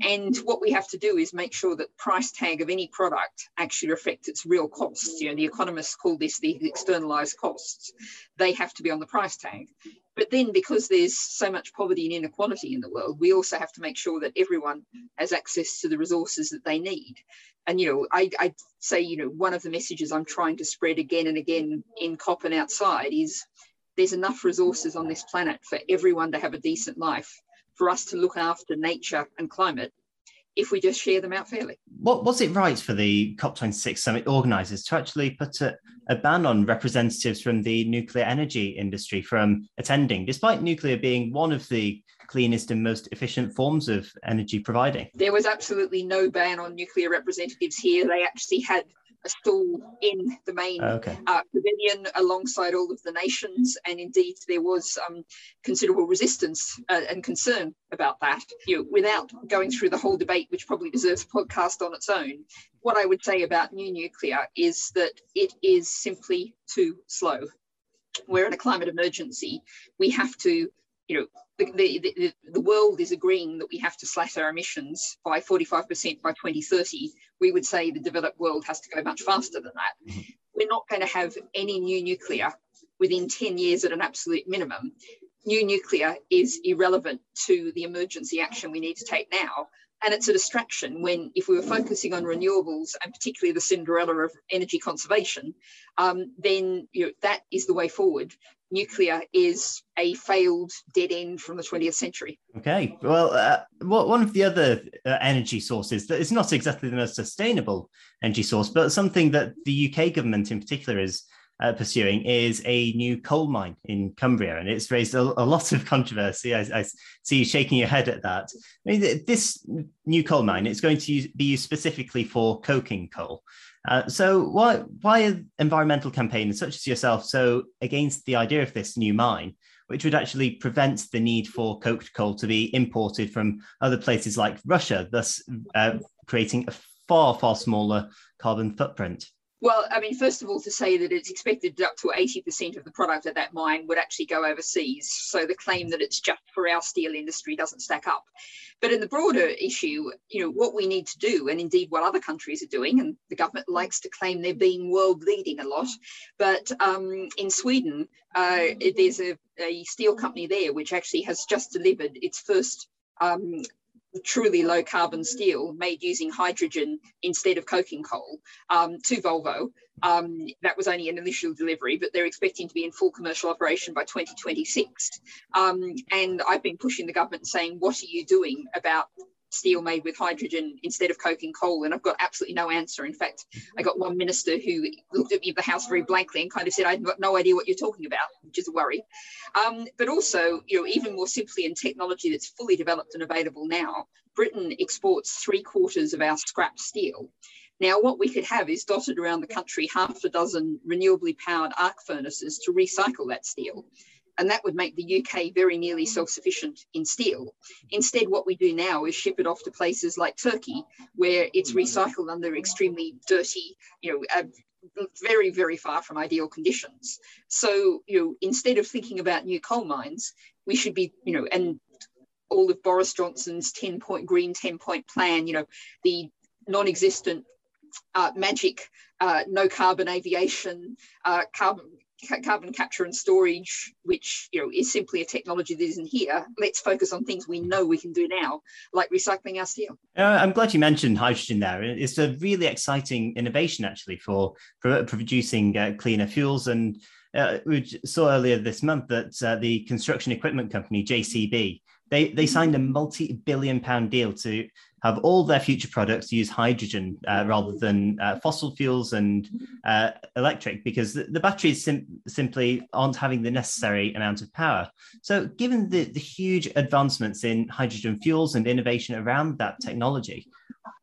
And what we have to do is make sure that the price tag of any product actually reflects its real costs. You know, the economists call this the externalized costs. They have to be on the price tag. But then, because there's so much poverty and inequality in the world, we also have to make sure that everyone has access to the resources that they need. And, you know, I, I'd say, you know, one of the messages I'm trying to spread again and again in COP and outside is there's enough resources on this planet for everyone to have a decent life, for us to look after nature and climate, if we just share them out fairly. What, was it right for the COP twenty-six summit organisers to actually put a, a ban on representatives from the nuclear energy industry from attending, despite nuclear being one of the cleanest and most efficient forms of energy providing? There was absolutely no ban on nuclear representatives here. They actually had a stall in the main okay. uh, pavilion alongside all of the nations, and indeed there was um, considerable resistance uh, and concern about that. You know, without going through the whole debate, which probably deserves a podcast on its own, what I would say about new nuclear is that it is simply too slow. We're in a climate emergency. We have to, you know, the, the, the, the world is agreeing that we have to slash our emissions by forty-five percent by twenty thirty. We would say the developed world has to go much faster than that. Mm-hmm. We're not going to have any new nuclear within ten years at an absolute minimum. New nuclear is irrelevant to the emergency action we need to take now. And it's a distraction when, if we were focusing on renewables and particularly the Cinderella of energy conservation, um, then you know, that is the way forward. Nuclear is a failed dead end from the twentieth century. Okay, well, uh, one of the other uh, energy sources that is not exactly the most sustainable energy source, but something that the U K government in particular is uh, pursuing is a new coal mine in Cumbria, and it's raised a, a lot of controversy. I, I see you shaking your head at that. I mean, this new coal mine, it's going to use, be used specifically for coking coal. Uh, so why why are environmental campaigners such as yourself so against the idea of this new mine, which would actually prevent the need for coked coal to be imported from other places like Russia, thus uh, creating a far, far smaller carbon footprint? Well, I mean, first of all, to say that it's expected up to eighty percent of the product at that mine would actually go overseas. So the claim that it's just for our steel industry doesn't stack up. But in the broader issue, you know, what we need to do, and indeed what other countries are doing, and the government likes to claim they're being world leading a lot. But um, in Sweden, uh, there's a, a steel company there which actually has just delivered its first um truly low carbon steel made using hydrogen instead of coking coal um, to Volvo. Um, that was only an initial delivery, but they're expecting to be in full commercial operation by twenty twenty-six. Um, and I've been pushing the government saying, what are you doing about steel made with hydrogen instead of coking coal? And I've got absolutely no answer. In fact, I got one minister who looked at me at the House very blankly and kind of said, I've got no idea what you're talking about, which is a worry. Um, but also, you know, even more simply, in technology that's fully developed and available now, Britain exports three quarters of our scrap steel. Now, what we could have is dotted around the country half a dozen renewably powered arc furnaces to recycle that steel. And that would make the U K very nearly self-sufficient in steel. Instead, what we do now is ship it off to places like Turkey, where it's recycled under extremely dirty, you know, uh, very, very far from ideal conditions. So, you know, instead of thinking about new coal mines, we should be, you know, and all of Boris Johnson's ten-point green ten-point plan, you know, the non-existent uh, magic, uh, no carbon aviation, uh, carbon carbon capture and storage, which, you know, is simply a technology that isn't here. Let's focus on things we know we can do now, like recycling our steel. Uh, I'm glad you mentioned hydrogen there. It's a really exciting innovation, actually, for, for producing uh, cleaner fuels. And uh, we saw earlier this month that uh, the construction equipment company, J C B, they, they signed a multi-billion pound deal to have all their future products use hydrogen uh, rather than uh, fossil fuels and uh, electric, because the, the batteries sim- simply aren't having the necessary amount of power. So given the, the huge advancements in hydrogen fuels and innovation around that technology,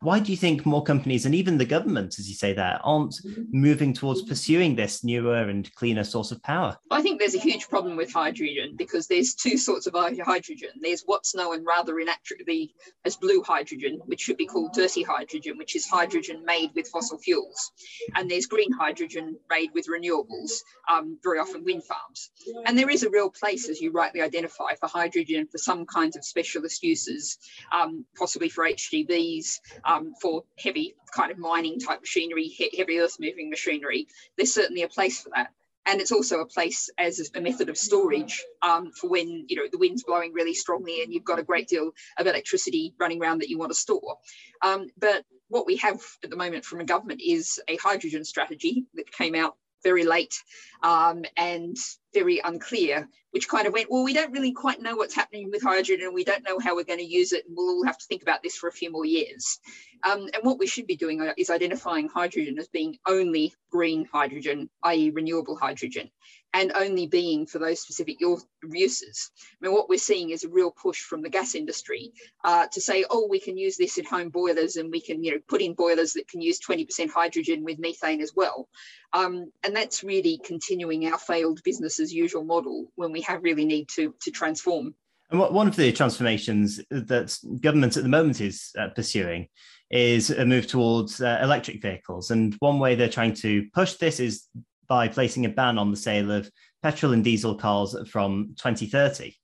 why do you think more companies and even the government, as you say there, aren't moving towards pursuing this newer and cleaner source of power? I think there's a huge problem with hydrogen, because there's two sorts of hydrogen. There's what's known rather inaccurately as blue hydrogen, which should be called dirty hydrogen, which is hydrogen made with fossil fuels. And there's green hydrogen made with renewables, um, very often wind farms. And there is a real place, as you rightly identify, for hydrogen for some kinds of specialist uses, um, possibly for H G Bs, Um, for heavy kind of mining type machinery, he- heavy earth moving machinery. There's certainly a place for that. And it's also a place as a method of storage um, for when, you know, the wind's blowing really strongly and you've got a great deal of electricity running around that you want to store. Um, but what we have at the moment from a government is a hydrogen strategy that came out very late um, and very unclear, which kind of went, well, we don't really quite know what's happening with hydrogen and we don't know how we're going to use it, and we'll all have to think about this for a few more years. Um, and what we should be doing is identifying hydrogen as being only green hydrogen, that is renewable hydrogen, and only being for those specific uses. I mean, what we're seeing is a real push from the gas industry uh, to say, oh, we can use this in home boilers, and we can, you know, put in boilers that can use twenty percent hydrogen with methane as well. Um, and that's really continuing our failed business as usual model when we have really need to, to transform. And what, one of the transformations that government at the moment is uh, pursuing is a move towards uh, electric vehicles. And one way they're trying to push this is by placing a ban on the sale of petrol and diesel cars from twenty thirty.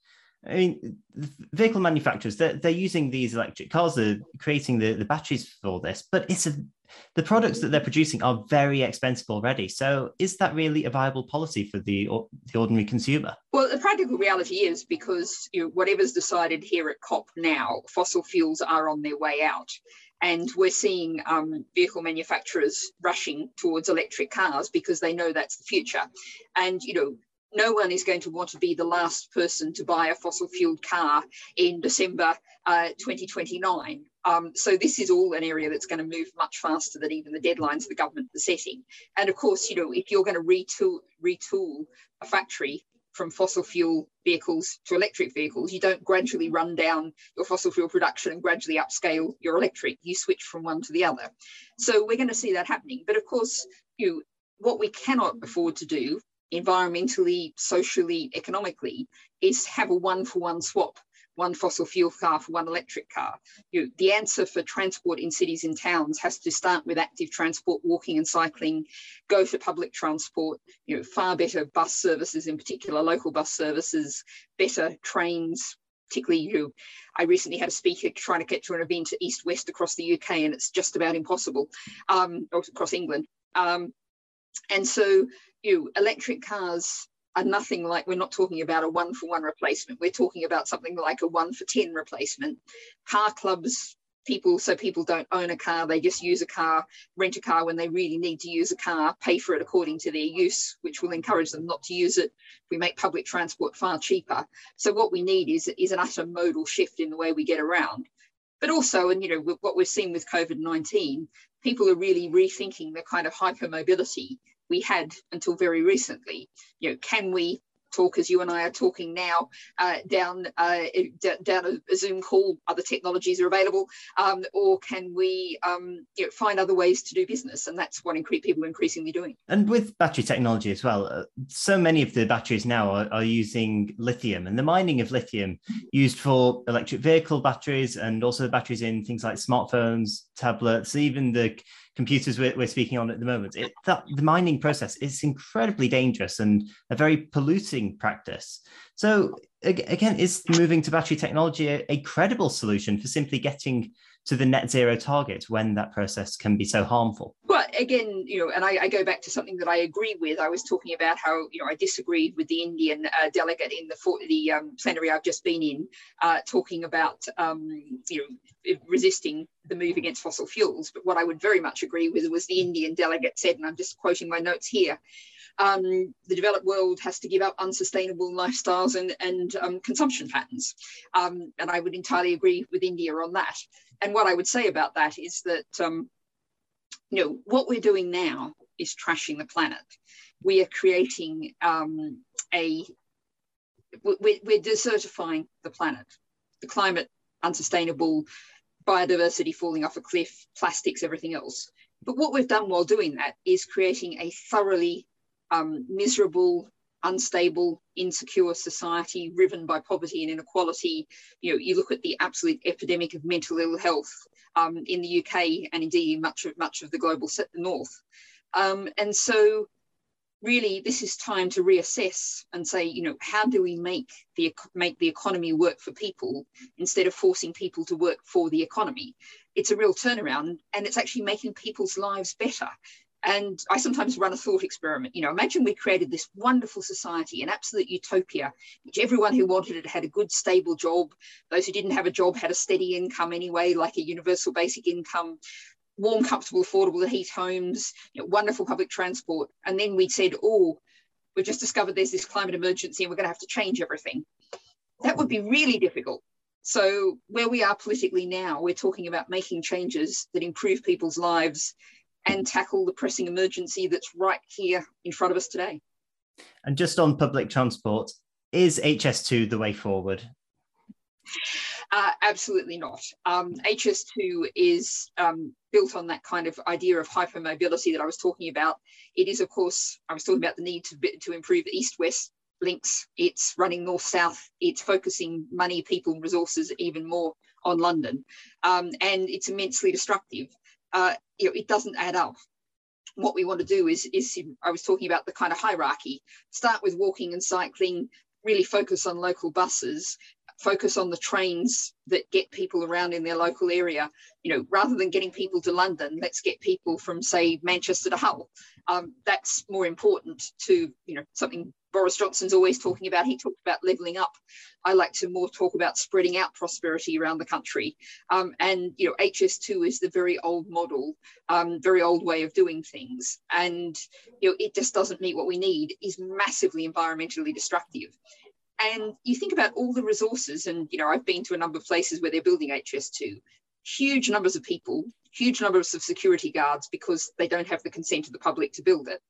I mean, vehicle manufacturers, they're, they're using these electric cars, they're creating the, the batteries for this, but it's a, the products that they're producing are very expensive already. So is that really a viable policy for the, or, the ordinary consumer? Well, the practical reality is, because you know, whatever's decided here at COP now, fossil fuels are on their way out. And we're seeing um, vehicle manufacturers rushing towards electric cars because they know that's the future. And, you know, no one is going to want to be the last person to buy a fossil fueled car in December uh, twenty twenty-nine. Um, so this is all an area that's going to move much faster than even the deadlines the government are setting. And of course, you know, if you're going to retool, retool a factory from fossil fuel vehicles to electric vehicles, you don't gradually run down your fossil fuel production and gradually upscale your electric. You switch from one to the other. So we're going to see that happening. But of course, you know, what we cannot afford to do environmentally, socially, economically, is have a one-for-one swap, one fossil fuel car for one electric car. You know, the answer for transport in cities and towns has to start with active transport, walking and cycling, go for public transport, you know, far better bus services, in particular local bus services, better trains, particularly, you know, I recently had a speaker trying to get to an event east-west across the U K, and it's just about impossible, um, or across England. Um, and so, you know, electric cars are nothing like, we're not talking about a one for one replacement. We're talking about something like a one for ten replacement. Car clubs, people, so people don't own a car, they just use a car, rent a car when they really need to use a car, pay for it according to their use, which will encourage them not to use it. We make public transport far cheaper. So what we need is, is an utter modal shift in the way we get around. But also, and you know, what we've seen with COVID nineteen, people are really rethinking the kind of hypermobility we had until very recently. You know, can we talk as you and I are talking now uh, down uh, d- down a Zoom call? Other technologies are available, um, or can we um, you know, find other ways to do business? And that's what incre- people are increasingly doing. And with battery technology as well, uh, so many of the batteries now are, are using lithium, and the mining of lithium used for electric vehicle batteries, and also batteries in things like smartphones, tablets, even the computers we're, we're speaking on at the moment. It, that, the mining process is incredibly dangerous and a very polluting practice. So again, is moving to battery technology a, a credible solution for simply getting to the net zero target when that process can be so harmful? Well, again, you know, and I, I go back to something that I agree with. I was talking about how, you know, I disagreed with the Indian uh, delegate in the, the um, plenary I've just been in, uh, talking about, um, you know, resisting the move against fossil fuels. But what I would very much agree with was the Indian delegate said, and I'm just quoting my notes here, Um, the developed world has to give up unsustainable lifestyles and, and um, consumption patterns. Um, and I would entirely agree with India on that. And what I would say about that is that, um, you know, what we're doing now is trashing the planet. We are creating um, a, we're, we're desertifying the planet. The climate, unsustainable, biodiversity falling off a cliff, plastics, everything else. But what we've done while doing that is creating a thoroughly Um, miserable, unstable, insecure society riven by poverty and inequality. You know, you look at the absolute epidemic of mental ill health um, in the U K and indeed much of much of the global north. Um, and so really this is time to reassess and say, you know, how do we make the, make the economy work for people instead of forcing people to work for the economy? It's a real turnaround, and it's actually making people's lives better. And I sometimes run a thought experiment. You know, imagine we created this wonderful society, an absolute utopia, which everyone who wanted it had a good, stable job. Those who didn't have a job had a steady income anyway, like a universal basic income, warm, comfortable, affordable heat homes, you know, wonderful public transport. And then we said, oh, we've just discovered there's this climate emergency and we're going to have to change everything. That would be really difficult. So where we are politically now, we're talking about making changes that improve people's lives and tackle the pressing emergency that's right here in front of us today. And just on public transport, is H S two the way forward? Uh, absolutely not. Um, H S two is um, built on that kind of idea of hypermobility that I was talking about. It is, of course, I was talking about the need to, to improve east-west links. It's running north-south. It's focusing money, people, and resources even more on London. Um, and it's immensely destructive. Uh, you know, it doesn't add up. What we want to do is, is, I was talking about the kind of hierarchy, start with walking and cycling, really focus on local buses, focus on the trains that get people around in their local area. You know, rather than getting people to London, let's get people from, say, Manchester to Hull. Um, that's more important to, you know, something Boris Johnson's always talking about. He talked about levelling up. I like to more talk about spreading out prosperity around the country. Um, and, you know, H S two is the very old model, um, very old way of doing things. And, you know, it just doesn't meet what we need, is massively environmentally destructive. And you think about all the resources, and, you know, I've been to a number of places where they're building H S two, huge numbers of people, huge numbers of security guards because they don't have the consent of the public to build it.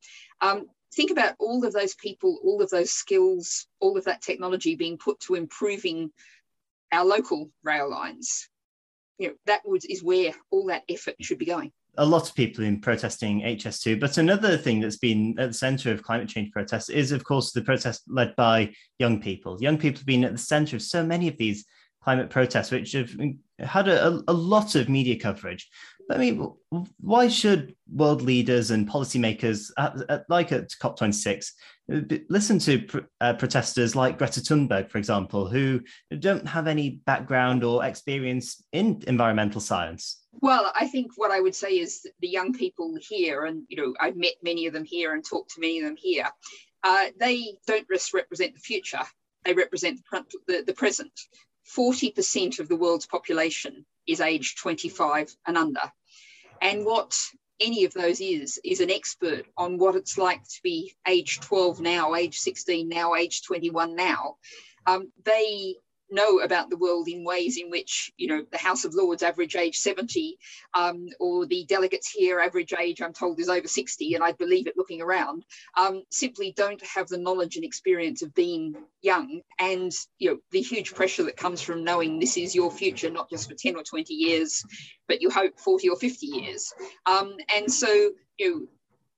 Um, think about all of those people, all of those skills, all of that technology being put to improving our local rail lines. You know, that would, is where all that effort should be going. A lot of people in protesting H S two, but another thing that's been at the centre of climate change protests is, of course, the protest led by young people. Young people have been at the centre of so many of these climate protests, which have had a, a lot of media coverage. But, I mean, why should world leaders and policymakers, at, at, like at COP twenty-six, listen to pr- uh, protesters like Greta Thunberg, for example, who don't have any background or experience in environmental science? Well, I think what I would say is that the young people here, and, you know, I've met many of them here and talked to many of them here, uh, they don't just represent the future, they represent the, the present. forty percent of the world's population is aged twenty-five and under. And what any of those is, is an expert on what it's like to be age twelve now, age sixteen now, age twenty-one now. Um, they know about the world in ways in which, you know, the House of Lords average age seventy, um, or the delegates here average age, I'm told, is over sixty, and I believe it looking around, um, simply don't have the knowledge and experience of being young, and, you know, the huge pressure that comes from knowing this is your future, not just for ten or twenty years, but you hope forty or fifty years. Um, and so, you know,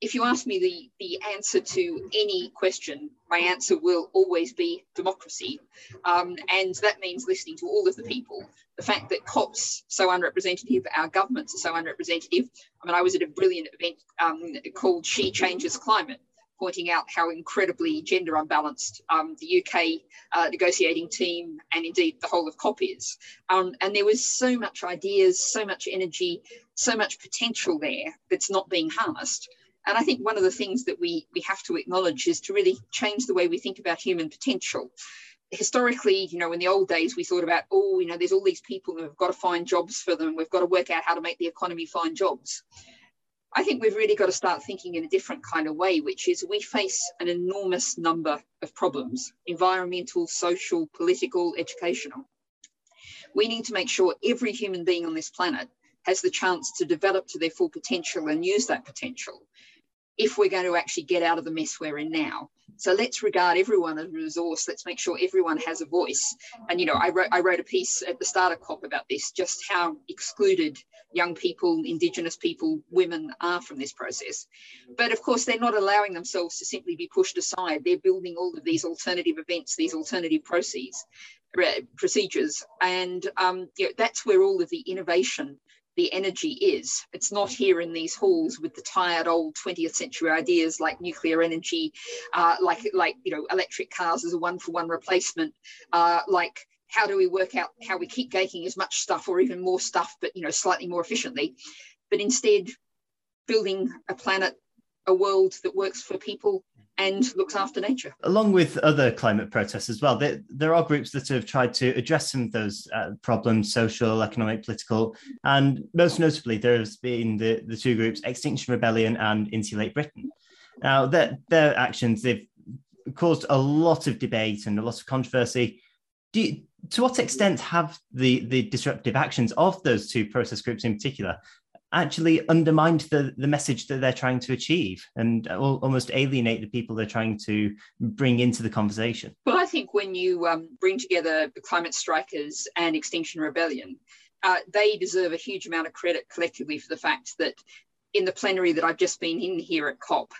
if you ask me the, the answer to any question, my answer will always be democracy. Um, and that means listening to all of the people. The fact that COP's so unrepresentative, our governments are so unrepresentative. I mean, I was at a brilliant event um, called She Changes Climate, pointing out how incredibly gender unbalanced um, the U K uh, negotiating team and indeed the whole of COP is. Um, and there was so much ideas, so much energy, so much potential there that's not being harnessed. And I think one of the things that we, we have to acknowledge is to really change the way we think about human potential. Historically, you know, in the old days, we thought about, oh, you know, there's all these people who have got to find jobs for them. We've got to work out how to make the economy find jobs. I think we've really got to start thinking in a different kind of way, which is we face an enormous number of problems, environmental, social, political, educational. We need to make sure every human being on this planet has the chance to develop to their full potential and use that potential if we're going to actually get out of the mess we're in now. So let's regard everyone as a resource. Let's make sure everyone has a voice. And, you know, I wrote, I wrote a piece at the start of COP about this, just how excluded young people, Indigenous people, women are from this process. But of course, they're not allowing themselves to simply be pushed aside. They're building all of these alternative events, these alternative processes, procedures. And um, you know, that's where all of the innovation, the energy is. It's not here in these halls with the tired old twentieth century ideas like nuclear energy, uh, like, like you know, electric cars as a one-for-one replacement, uh, like how do we work out how we keep making as much stuff or even more stuff, but you know, slightly more efficiently. But instead, building a planet, a world that works for people and looks after nature. Along with other climate protests as well, there, there are groups that have tried to address some of those uh, problems, social, economic, political, and most notably there has been the, the two groups, Extinction Rebellion and Insulate Britain. Now, their, their actions, they've caused a lot of debate and a lot of controversy. Do you, to what extent have the, the disruptive actions of those two protest groups in particular actually undermined the, the message that they're trying to achieve and almost alienate the people they're trying to bring into the conversation? Well, I think when you um, bring together the climate strikers and Extinction Rebellion, uh, they deserve a huge amount of credit collectively for the fact that in the plenary that I've just been in here at COP,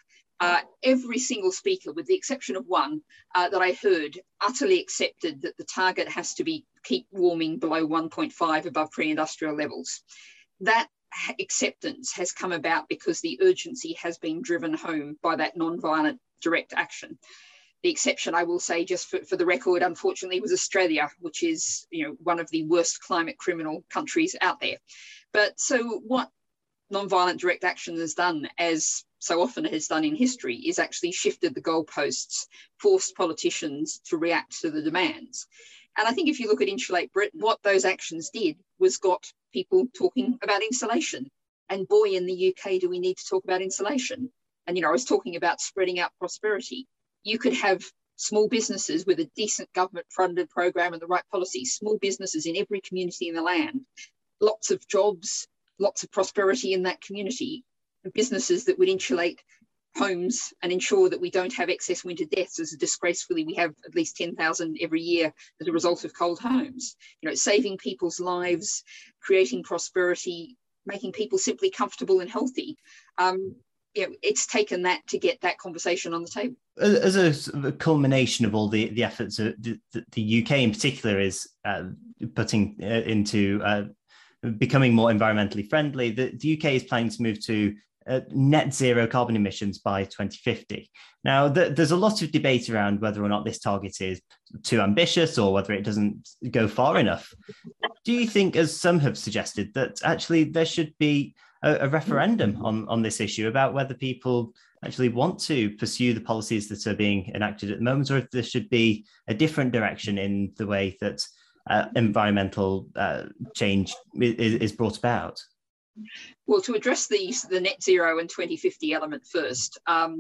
Uh, every single speaker, with the exception of one uh, that I heard, utterly accepted that the target has to be keep warming below one point five above pre-industrial levels. That acceptance has come about because the urgency has been driven home by that non-violent direct action. The exception, I will say, just for, for the record, unfortunately, was Australia, which is, you know, one of the worst climate criminal countries out there. But so what non-violent direct action has done, as so often it has done in history, is actually shifted the goalposts, forced politicians to react to the demands. And I think if you look at Insulate Britain, what those actions did was got people talking about insulation. And boy, in the U K, do we need to talk about insulation. And, you know, I was talking about spreading out prosperity. You could have small businesses with a decent government-funded program and the right policies, small businesses in every community in the land, lots of jobs, lots of prosperity in that community, businesses that would insulate homes and ensure that we don't have excess winter deaths as disgracefully we have at least ten thousand every year as a result of cold homes. You know, saving people's lives, creating prosperity, making people simply comfortable and healthy. Um, you know, it's taken that to get that conversation on the table. As a sort of culmination of all the, the efforts, of the, the U K in particular is uh, putting uh, into uh, becoming more environmentally friendly. The, the U K is planning to move to Uh, net zero carbon emissions by twenty fifty. Now, th- there's a lot of debate around whether or not this target is too ambitious or whether it doesn't go far enough. Do you think, as some have suggested, that actually there should be a, a referendum on, on this issue about whether people actually want to pursue the policies that are being enacted at the moment, or if there should be a different direction in the way that uh, environmental uh, change is, is brought about? Well, to address the, the net zero and twenty fifty element first, um,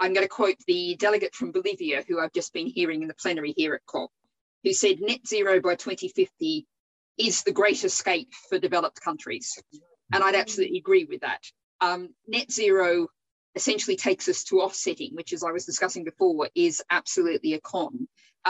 I'm going to quote the delegate from Bolivia, who I've just been hearing in the plenary here at COP, who said net zero by twenty fifty is the great escape for developed countries. And I'd absolutely agree with that. Um, net zero essentially takes us to offsetting, which, as I was discussing before, is absolutely a con.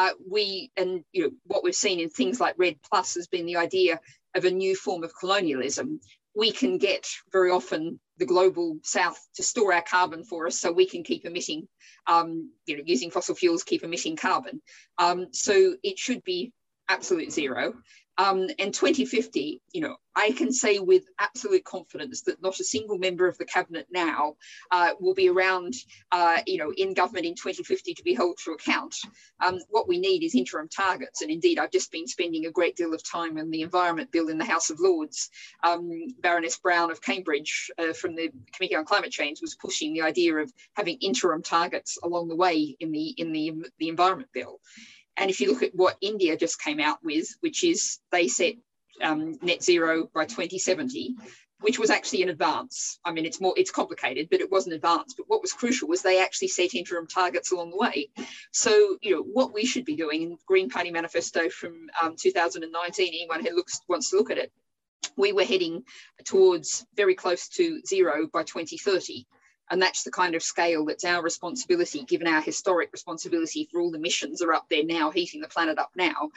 Uh, we, and you know, what we've seen in things like RED Plus has been the idea of a new form of colonialism, we can get very often the global south to store our carbon for us, so we can keep emitting, um, you know, using fossil fuels, keep emitting carbon. Um, so it should be absolute zero. Um, and twenty fifty, you know, I can say with absolute confidence that not a single member of the cabinet now uh, will be around, uh, you know, in government in twenty fifty to be held to account. Um, what we need is interim targets. And indeed, I've just been spending a great deal of time on the Environment Bill in the House of Lords. Um, Baroness Brown of Cambridge uh, from the Committee on Climate Change was pushing the idea of having interim targets along the way in the, in the, the Environment Bill. And if you look at what India just came out with, which is they set um, net zero by twenty seventy, which was actually an advance. I mean, it's more, it's complicated, but it was an advance. But what was crucial was they actually set interim targets along the way. So, you know, what we should be doing in the Green Party manifesto from um, two thousand nineteen, anyone who looks, wants to look at it, we were heading towards very close to zero by twenty thirty. And that's the kind of scale that's our responsibility, given our historic responsibility for all the missions are up there now, heating the planet up now,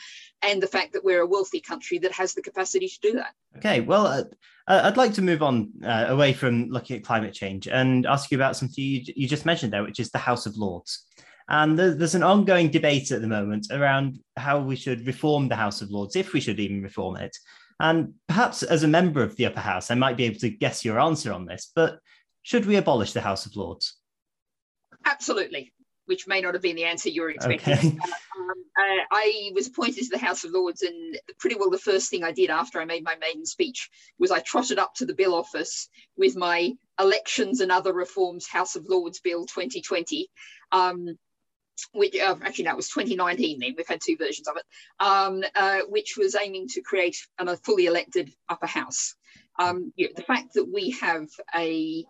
and the fact that we're a wealthy country that has the capacity to do that. Okay, well, uh, I'd like to move on uh, away from looking at climate change and ask you about something you, you just mentioned there, which is the House of Lords. And there's, there's an ongoing debate at the moment around how we should reform the House of Lords, if we should even reform it. And perhaps as a member of the upper house, I might be able to guess your answer on this, but should we abolish the House of Lords? Absolutely, which may not have been the answer you were expecting. Okay. Um, uh, I was appointed to the House of Lords, and pretty well the first thing I did after I made my maiden speech was I trotted up to the bill office with my Elections and Other Reforms House of Lords Bill twenty twenty. Um, Which, uh, actually, no, it was twenty nineteen then, we've had two versions of it, um, uh, which was aiming to create an, a fully elected upper house. Um, you know, the fact that we have a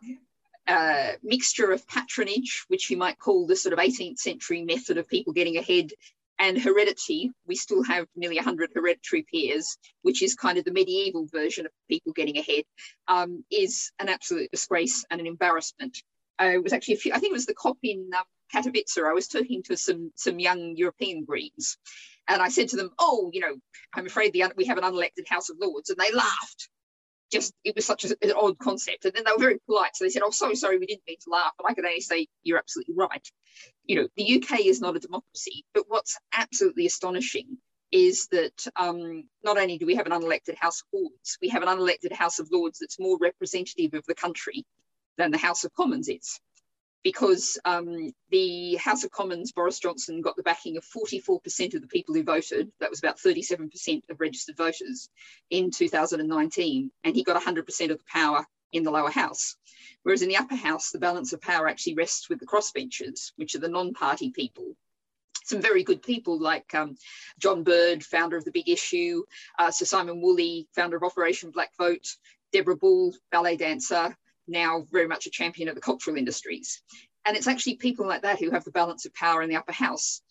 uh, mixture of patronage, which you might call the sort of eighteenth century method of people getting ahead, and heredity, we still have nearly one hundred hereditary peers, which is kind of the medieval version of people getting ahead, um, is an absolute disgrace and an embarrassment. Uh, it was actually, a few, I think it was the COP in um, Katowice. I was talking to some, some young European Greens, and I said to them, oh, you know, I'm afraid the, we have an unelected House of Lords, and they laughed. Just, it was such a, an odd concept. And then they were very polite, so they said, oh, so sorry, we didn't mean to laugh, but I could only say you're absolutely right. You know, the U K is not a democracy, but what's absolutely astonishing is that um, not only do we have an unelected House of Lords, we have an unelected House of Lords that's more representative of the country than the House of Commons is, because um, the House of Commons, Boris Johnson got the backing of forty-four percent of the people who voted. That was about thirty-seven percent of registered voters in two thousand nineteen, and he got one hundred percent of the power in the lower house. Whereas in the upper house, the balance of power actually rests with the crossbenchers, which are the non-party people. Some very good people like um, John Bird, founder of The Big Issue, uh, Sir Simon Woolley, founder of Operation Black Vote, Deborah Bull, ballet dancer, now very much a champion of the cultural industries. And it's actually people like that who have the balance of power in the upper house.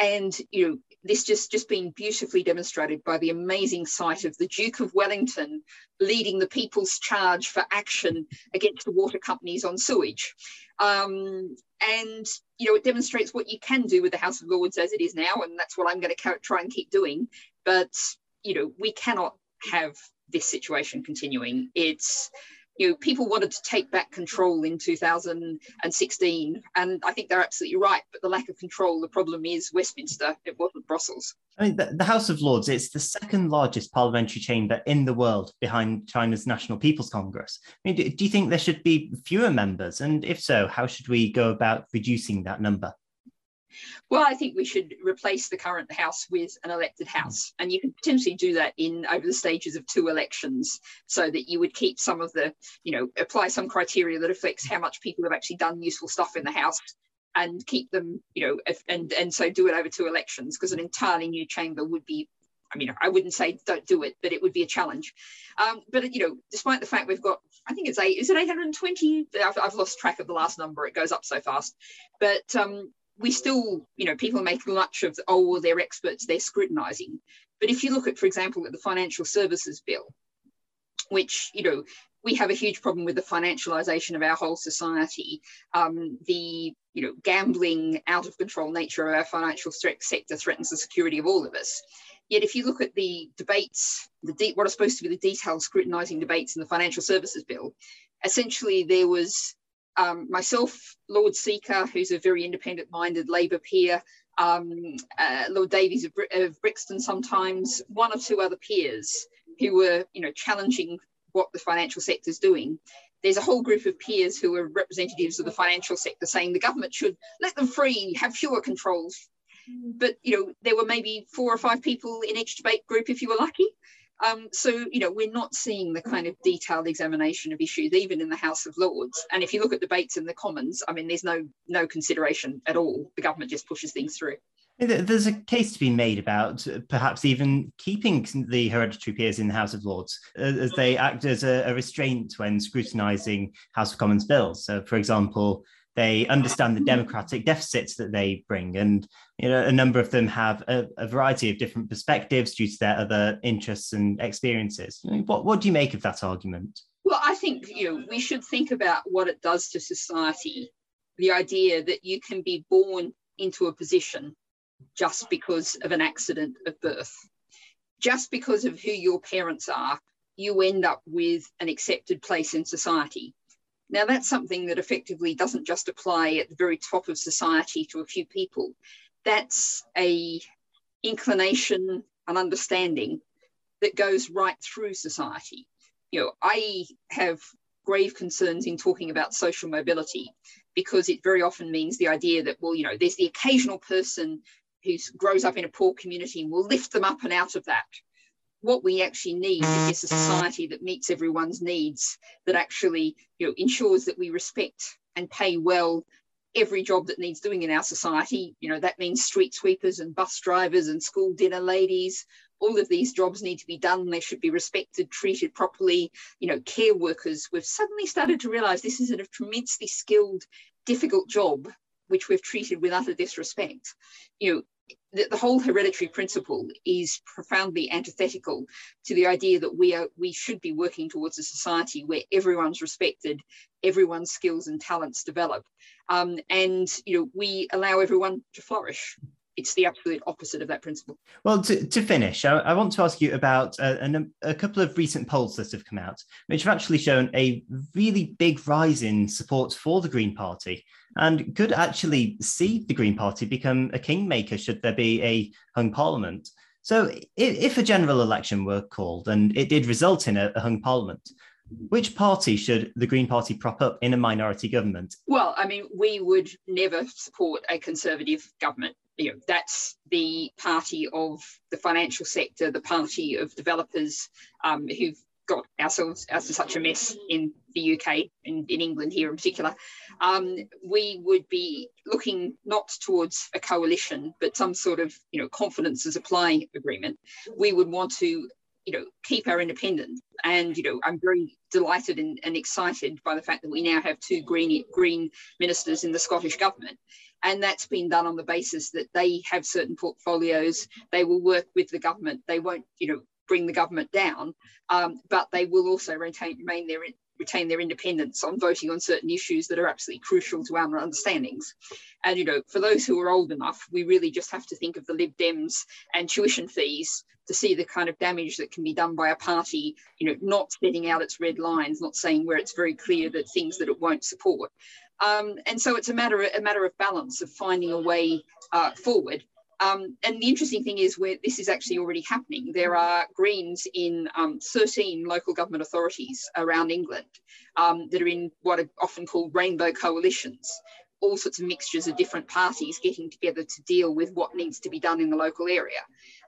And, you know, this just, just being beautifully demonstrated by the amazing sight of the Duke of Wellington leading the people's charge for action against the water companies on sewage. Um, and, you know, it demonstrates what you can do with the House of Lords as it is now, and that's what I'm going to try and keep doing. But, you know, we cannot have this situation continuing. It's... You know, people wanted to take back control in two thousand sixteen, and I think they're absolutely right. But the lack of control, the problem is Westminster, it wasn't Brussels. I mean, the, the House of Lords, it's the second largest parliamentary chamber in the world behind China's National People's Congress. I mean, do, do you think there should be fewer members? And if so, how should we go about reducing that number? Well, I think we should replace the current House with an elected House, and you can potentially do that in over the stages of two elections, so that you would keep some of the, you know, apply some criteria that affects how much people have actually done useful stuff in the House, and keep them, you know, if, and and so do it over two elections, because an entirely new chamber would be, I mean, I wouldn't say don't do it, but it would be a challenge. Um, but, you know, despite the fact we've got, I think it's eight, is it eight hundred twenty? I've, I've lost track of the last number. It goes up so fast. But um, we still, you know, people make much of, oh, well, they're experts, they're scrutinising. But if you look at, for example, at the Financial Services Bill, which, you know, we have a huge problem with the financialisation of our whole society, um, the, you know, gambling, out of control nature of our financial sector threatens the security of all of us. Yet if you look at the debates, the de- what are supposed to be the detailed scrutinising debates in the Financial Services Bill, essentially there was um, myself, Lord Seeker, who's a very independent-minded Labour peer, um, uh, Lord Davies of, Br- of Brixton sometimes, one or two other peers who were, you know, challenging what the financial sector's doing. There's a whole group of peers who are representatives of the financial sector saying the government should let them free, have fewer controls. But, you know, there were maybe four or five people in each debate group if you were lucky. Um, so, you know, we're not seeing the kind of detailed examination of issues, even in the House of Lords. And if you look at debates in the Commons, I mean, there's no no consideration at all. The government just pushes things through. There's a case to be made about perhaps even keeping the hereditary peers in the House of Lords as they act as a restraint when scrutinising House of Commons bills. So, for example, they understand the democratic deficits that they bring, and you know, a number of them have a, a variety of different perspectives due to their other interests and experiences. I mean, what, what do you make of that argument? Well, I think you know, we should think about what it does to society, the idea that you can be born into a position just because of an accident of birth. Just because of who your parents are, you end up with an accepted place in society. Now, that's something that effectively doesn't just apply at the very top of society to a few people. That's an inclination and understanding that goes right through society. You know, I have grave concerns in talking about social mobility because it very often means the idea that, well, you know, there's the occasional person who grows up in a poor community and we'll lift them up and out of that. What we actually need is a society that meets everyone's needs, that actually, you know, ensures that we respect and pay well every job that needs doing in our society. You know, that means street sweepers and bus drivers and school dinner ladies. All of these jobs need to be done. They should be respected, treated properly. You know, care workers, we've suddenly started to realise this is a tremendously skilled, difficult job, which we've treated with utter disrespect. You know, The, the whole hereditary principle is profoundly antithetical to the idea that we are we should be working towards a society where everyone's respected, everyone's skills and talents develop, um, and you know we allow everyone to flourish. It's the absolute opposite of that principle. Well, to, to finish, I, I want to ask you about a, a couple of recent polls that have come out, which have actually shown a really big rise in support for the Green Party and could actually see the Green Party become a kingmaker should there be a hung parliament. So if, if a general election were called and it did result in a, a hung parliament, which party should the Green Party prop up in a minority government? Well, I mean, we would never support a Conservative government. You know, that's the party of the financial sector, the party of developers um, who've got ourselves out of such a mess in the U K, in, in England here in particular. Um, we would be looking not towards a coalition, but some sort of, you know, confidence as applying agreement. We would want to you know, keep our independence. And, you know, I'm very delighted and, and excited by the fact that we now have two green, green ministers in the Scottish government. And that's been done on the basis that they have certain portfolios, they will work with the government, they won't, you know, bring the government down, um, but they will also retain, remain their, retain their independence on voting on certain issues that are absolutely crucial to our understandings. And, you know, for those who are old enough, we really just have to think of the Lib Dems and tuition fees to see the kind of damage that can be done by a party, you know, not setting out its red lines, not saying where it's very clear that things that it won't support. Um, and so it's a matter, a matter of balance, of finding a way uh, forward. Um, and the interesting thing is where this is actually already happening. There are Greens in um, thirteen local government authorities around England um, that are in what are often called rainbow coalitions, all sorts of mixtures of different parties getting together to deal with what needs to be done in the local area.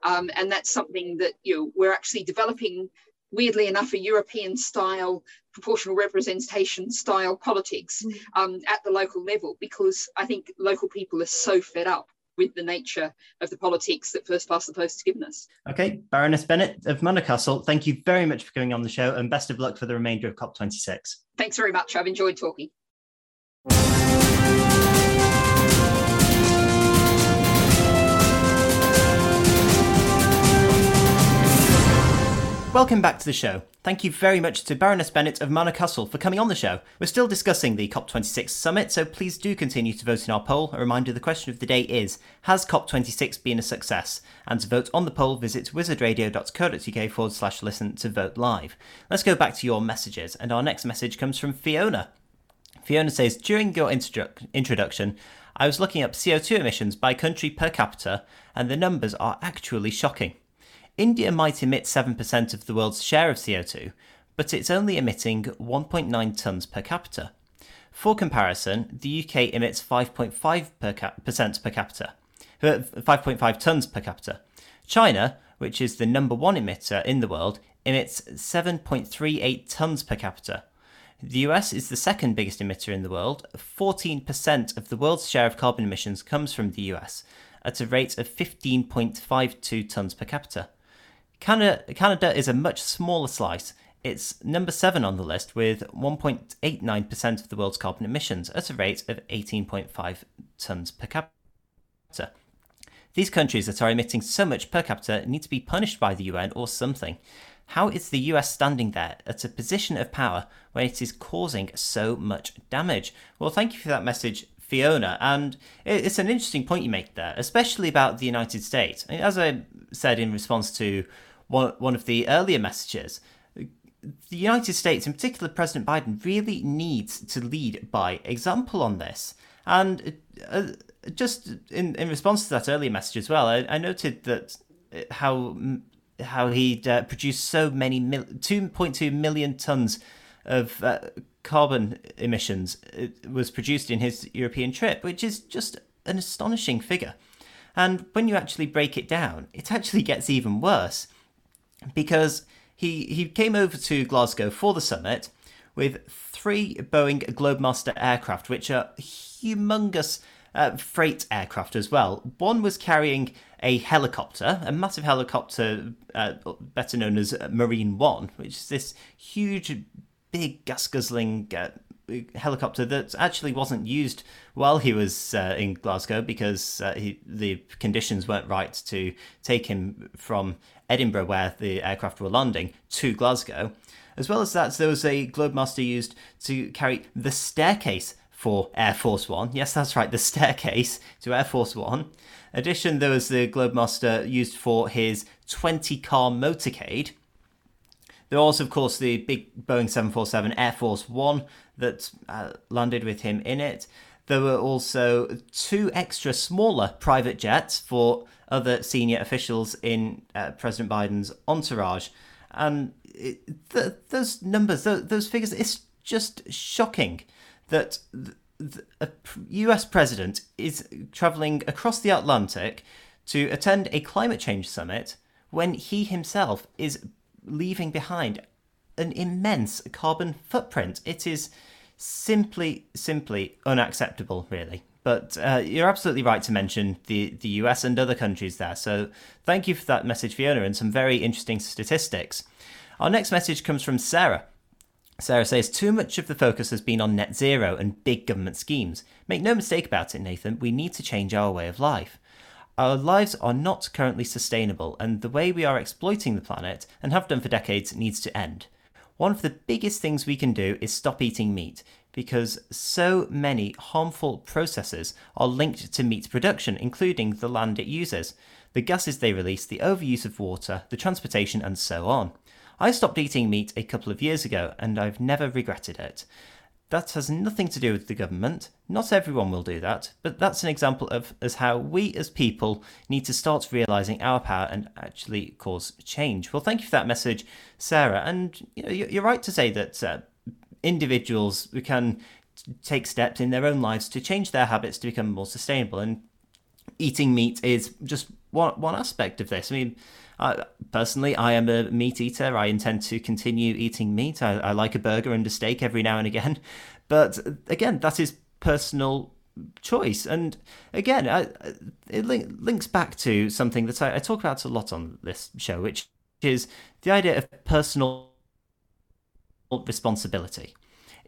Um, and that's something that, you know, we're actually developing, weirdly enough, a European style, proportional representation style politics um, at the local level, because I think local people are so fed up with the nature of the politics that first past the post has given us. Okay, Baroness Bennett of Manor Castle, thank you very much for coming on the show and best of luck for the remainder of COP twenty-six. Thanks very much. I've enjoyed talking. Welcome back to the show. Thank you very much to Baroness Bennett of Manor Castle for coming on the show. We're still discussing the C O P twenty-six summit, so please do continue to vote in our poll. A reminder, the question of the day is, has C O P twenty-six been a success? And to vote on the poll, visit wizardradio.co.uk forward slash listen to vote live. Let's go back to your messages, and our next message comes from Fiona. Fiona says, during your introdu- introduction, I was looking up C O two emissions by country per capita, and the numbers are actually shocking. India might emit seven percent of the world's share of C O two, but it's only emitting one point nine tonnes per capita. For comparison, the U K emits five point five tonnes per capita. China, which is the number one emitter in the world, emits seven point three eight tonnes per capita. The U S is the second biggest emitter in the world. fourteen percent of the world's share of carbon emissions comes from the U S, at a rate of fifteen point five two tonnes per capita. Canada, Canada is a much smaller slice. It's number seven on the list with one point eight nine percent of the world's carbon emissions at a rate of eighteen point five tonnes per capita. These countries that are emitting so much per capita need to be punished by the U N or something. How is the U S standing there at a position of power when it is causing so much damage? Well, thank you for that message, Fiona, and it's an interesting point you make there, especially about the United States. As I said in response to one, one of the earlier messages, the United States, in particular President Biden, really needs to lead by example on this. And uh, just in, in response to that earlier message as well, I, I noted that how how he'd uh, produced so many, mil- two point two million tonnes of uh, carbon emissions was produced in his European trip, which is just an astonishing figure. And when you actually break it down, it actually gets even worse, because he he came over to Glasgow for the summit with three Boeing Globemaster aircraft, which are humongous uh, freight aircraft as well. One was carrying a helicopter, a massive helicopter, uh, better known as Marine One, which is this huge, big gas-guzzling uh, helicopter that actually wasn't used while he was uh, in Glasgow because uh, he, the conditions weren't right to take him from Edinburgh, where the aircraft were landing, to Glasgow. As well as that, there was a Globemaster used to carry the staircase for Air Force One. Yes, that's right, the staircase to Air Force One. In addition, there was the Globemaster used for his twenty-car motorcade. There was, of course, the big Boeing seven forty-seven Air Force One that uh, landed with him in it. There were also two extra smaller private jets for other senior officials in uh, President Biden's entourage. And it, th- those numbers, th- those figures, it's just shocking that th- th- a U S president is travelling across the Atlantic to attend a climate change summit when he himself is leaving behind an immense carbon footprint. It is simply, simply unacceptable, really. But uh, you're absolutely right to mention the, the U S and other countries there. So thank you for that message, Fiona, and some very interesting statistics. Our next message comes from Sarah. Sarah says, too much of the focus has been on net zero and big government schemes. Make no mistake about it, Nathan, we need to change our way of life. Our lives are not currently sustainable, and the way we are exploiting the planet, and have done for decades, needs to end. One of the biggest things we can do is stop eating meat, because so many harmful processes are linked to meat production, including the land it uses, the gases they release, the overuse of water, the transportation, and so on. I stopped eating meat a couple of years ago, and I've never regretted it. That has nothing to do with the government. Not everyone will do that, but that's an example of as how we as people need to start realising our power and actually cause change. Well, thank you for that message, Sarah. And you know, you're right to say that uh, individuals can take steps in their own lives to change their habits to become more sustainable. And eating meat is just one one aspect of this. I mean, I, personally, I am a meat eater. I intend to continue eating meat. I, I like a burger and a steak every now and again. But again, that is personal choice. And again, I, it link, links back to something that I, I talk about a lot on this show, which is the idea of personal responsibility.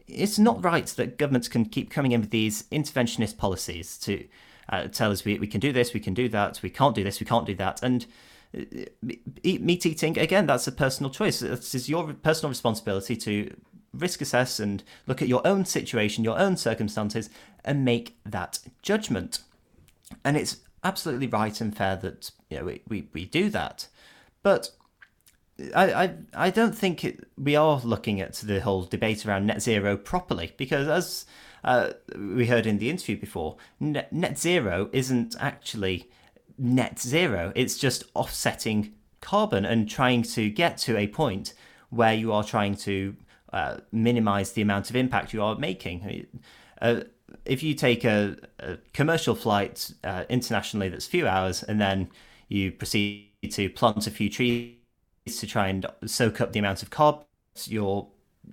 It's not right that governments can keep coming in with these interventionist policies to uh, tell us we, we can do this, we can do that, we can't do this, we can't do that. And eat meat eating, again, that's a personal choice. This is your personal responsibility to risk assess and look at your own situation, your own circumstances, and make that judgment. And it's absolutely right and fair that, you know, we, we, we do that. But I, I, I don't think it, we are looking at the whole debate around net zero properly, because as uh, we heard in the interview before, net, net zero isn't actually net zero. It's just offsetting carbon and trying to get to a point where you are trying to uh, minimize the amount of impact you are making. Uh, if you take a, a commercial flight uh, internationally that's few hours, and then you proceed to plant a few trees to try and soak up the amount of carbon you're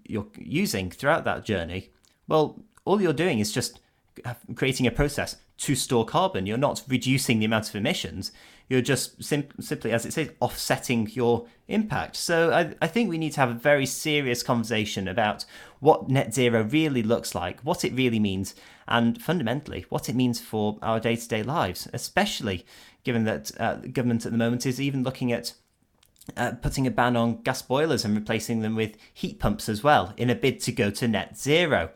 you're using throughout that journey, well, all you're doing is just creating a process to store carbon. You're not reducing the amount of emissions. You're just sim- simply, as it says, offsetting your impact. So I, I think we need to have a very serious conversation about what net zero really looks like, what it really means, and fundamentally what it means for our day-to-day lives, especially given that uh, the government at the moment is even looking at Uh, putting a ban on gas boilers and replacing them with heat pumps as well in a bid to go to net zero.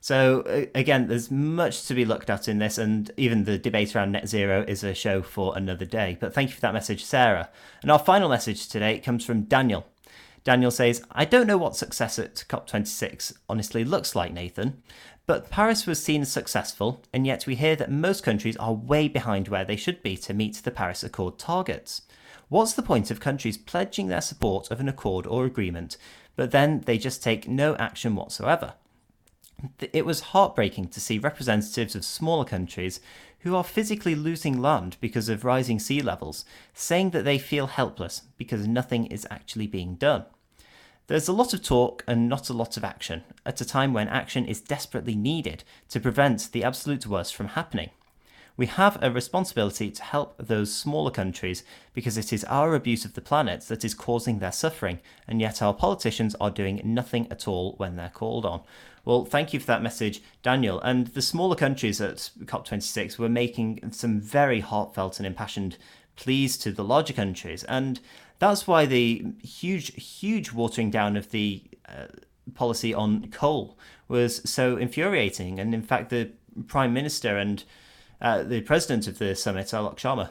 So uh, again, there's much to be looked at in this, and even the debate around net zero is a show for another day. But thank you for that message, Sarah. And our final message today comes from Daniel. Daniel says, I don't know what success at COP twenty-six honestly looks like, Nathan, but Paris was seen as successful, and yet we hear that most countries are way behind where they should be to meet the Paris Accord targets. What's the point of countries pledging their support of an accord or agreement, but then they just take no action whatsoever? It was heartbreaking to see representatives of smaller countries who are physically losing land because of rising sea levels, saying that they feel helpless because nothing is actually being done. There's a lot of talk and not a lot of action, at a time when action is desperately needed to prevent the absolute worst from happening. We have a responsibility to help those smaller countries because it is our abuse of the planet that is causing their suffering, and yet our politicians are doing nothing at all when they're called on. Well, thank you for that message, Daniel. And the smaller countries at COP twenty-six were making some very heartfelt and impassioned pleas to the larger countries, and that's why the huge, huge watering down of the uh, policy on coal was so infuriating. And in fact, the Prime Minister and Uh, the president of the summit, Alok Sharma,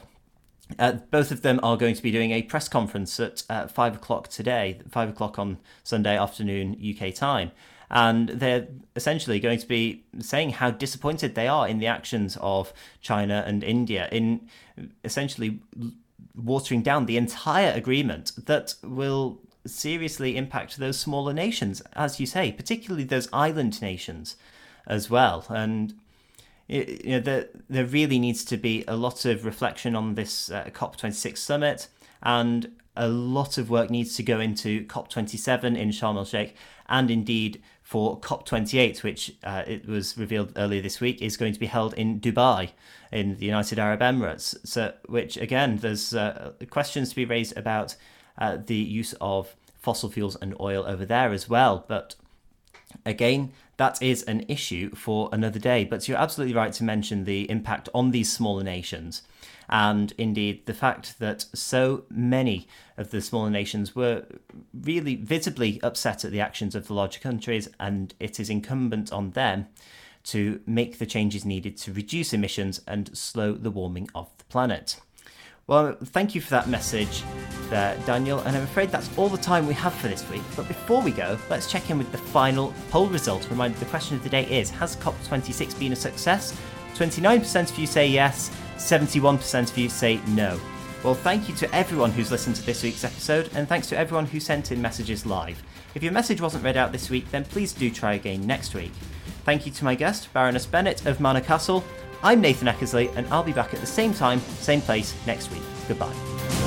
uh, both of them are going to be doing a press conference at uh, five o'clock today, five o'clock on Sunday afternoon U K time. And they're essentially going to be saying how disappointed they are in the actions of China and India in essentially watering down the entire agreement that will seriously impact those smaller nations, as you say, particularly those island nations as well. And It, you know, there, there really needs to be a lot of reflection on this uh, COP twenty-six summit, and a lot of work needs to go into COP twenty-seven in Sharm el-Sheikh, and indeed for COP twenty-eight, which uh, it was revealed earlier this week is going to be held in Dubai in the United Arab Emirates. So, which again, there's uh, questions to be raised about uh, the use of fossil fuels and oil over there as well. But again, that is an issue for another day, but you're absolutely right to mention the impact on these smaller nations, and indeed the fact that so many of the smaller nations were really visibly upset at the actions of the larger countries, and it is incumbent on them to make the changes needed to reduce emissions and slow the warming of the planet. Well, thank you for that message there, Daniel, and I'm afraid that's all the time we have for this week. But before we go, let's check in with the final poll result. Reminder, the question of the day is, has COP twenty-six been a success? twenty-nine percent of you say yes, seventy-one percent of you say no. Well, thank you to everyone who's listened to this week's episode, and thanks to everyone who sent in messages live. If your message wasn't read out this week, then please do try again next week. Thank you to my guest, Baroness Bennett of Manor Castle. I'm Nathan Eckersley, and I'll be back at the same time, same place next week. Goodbye.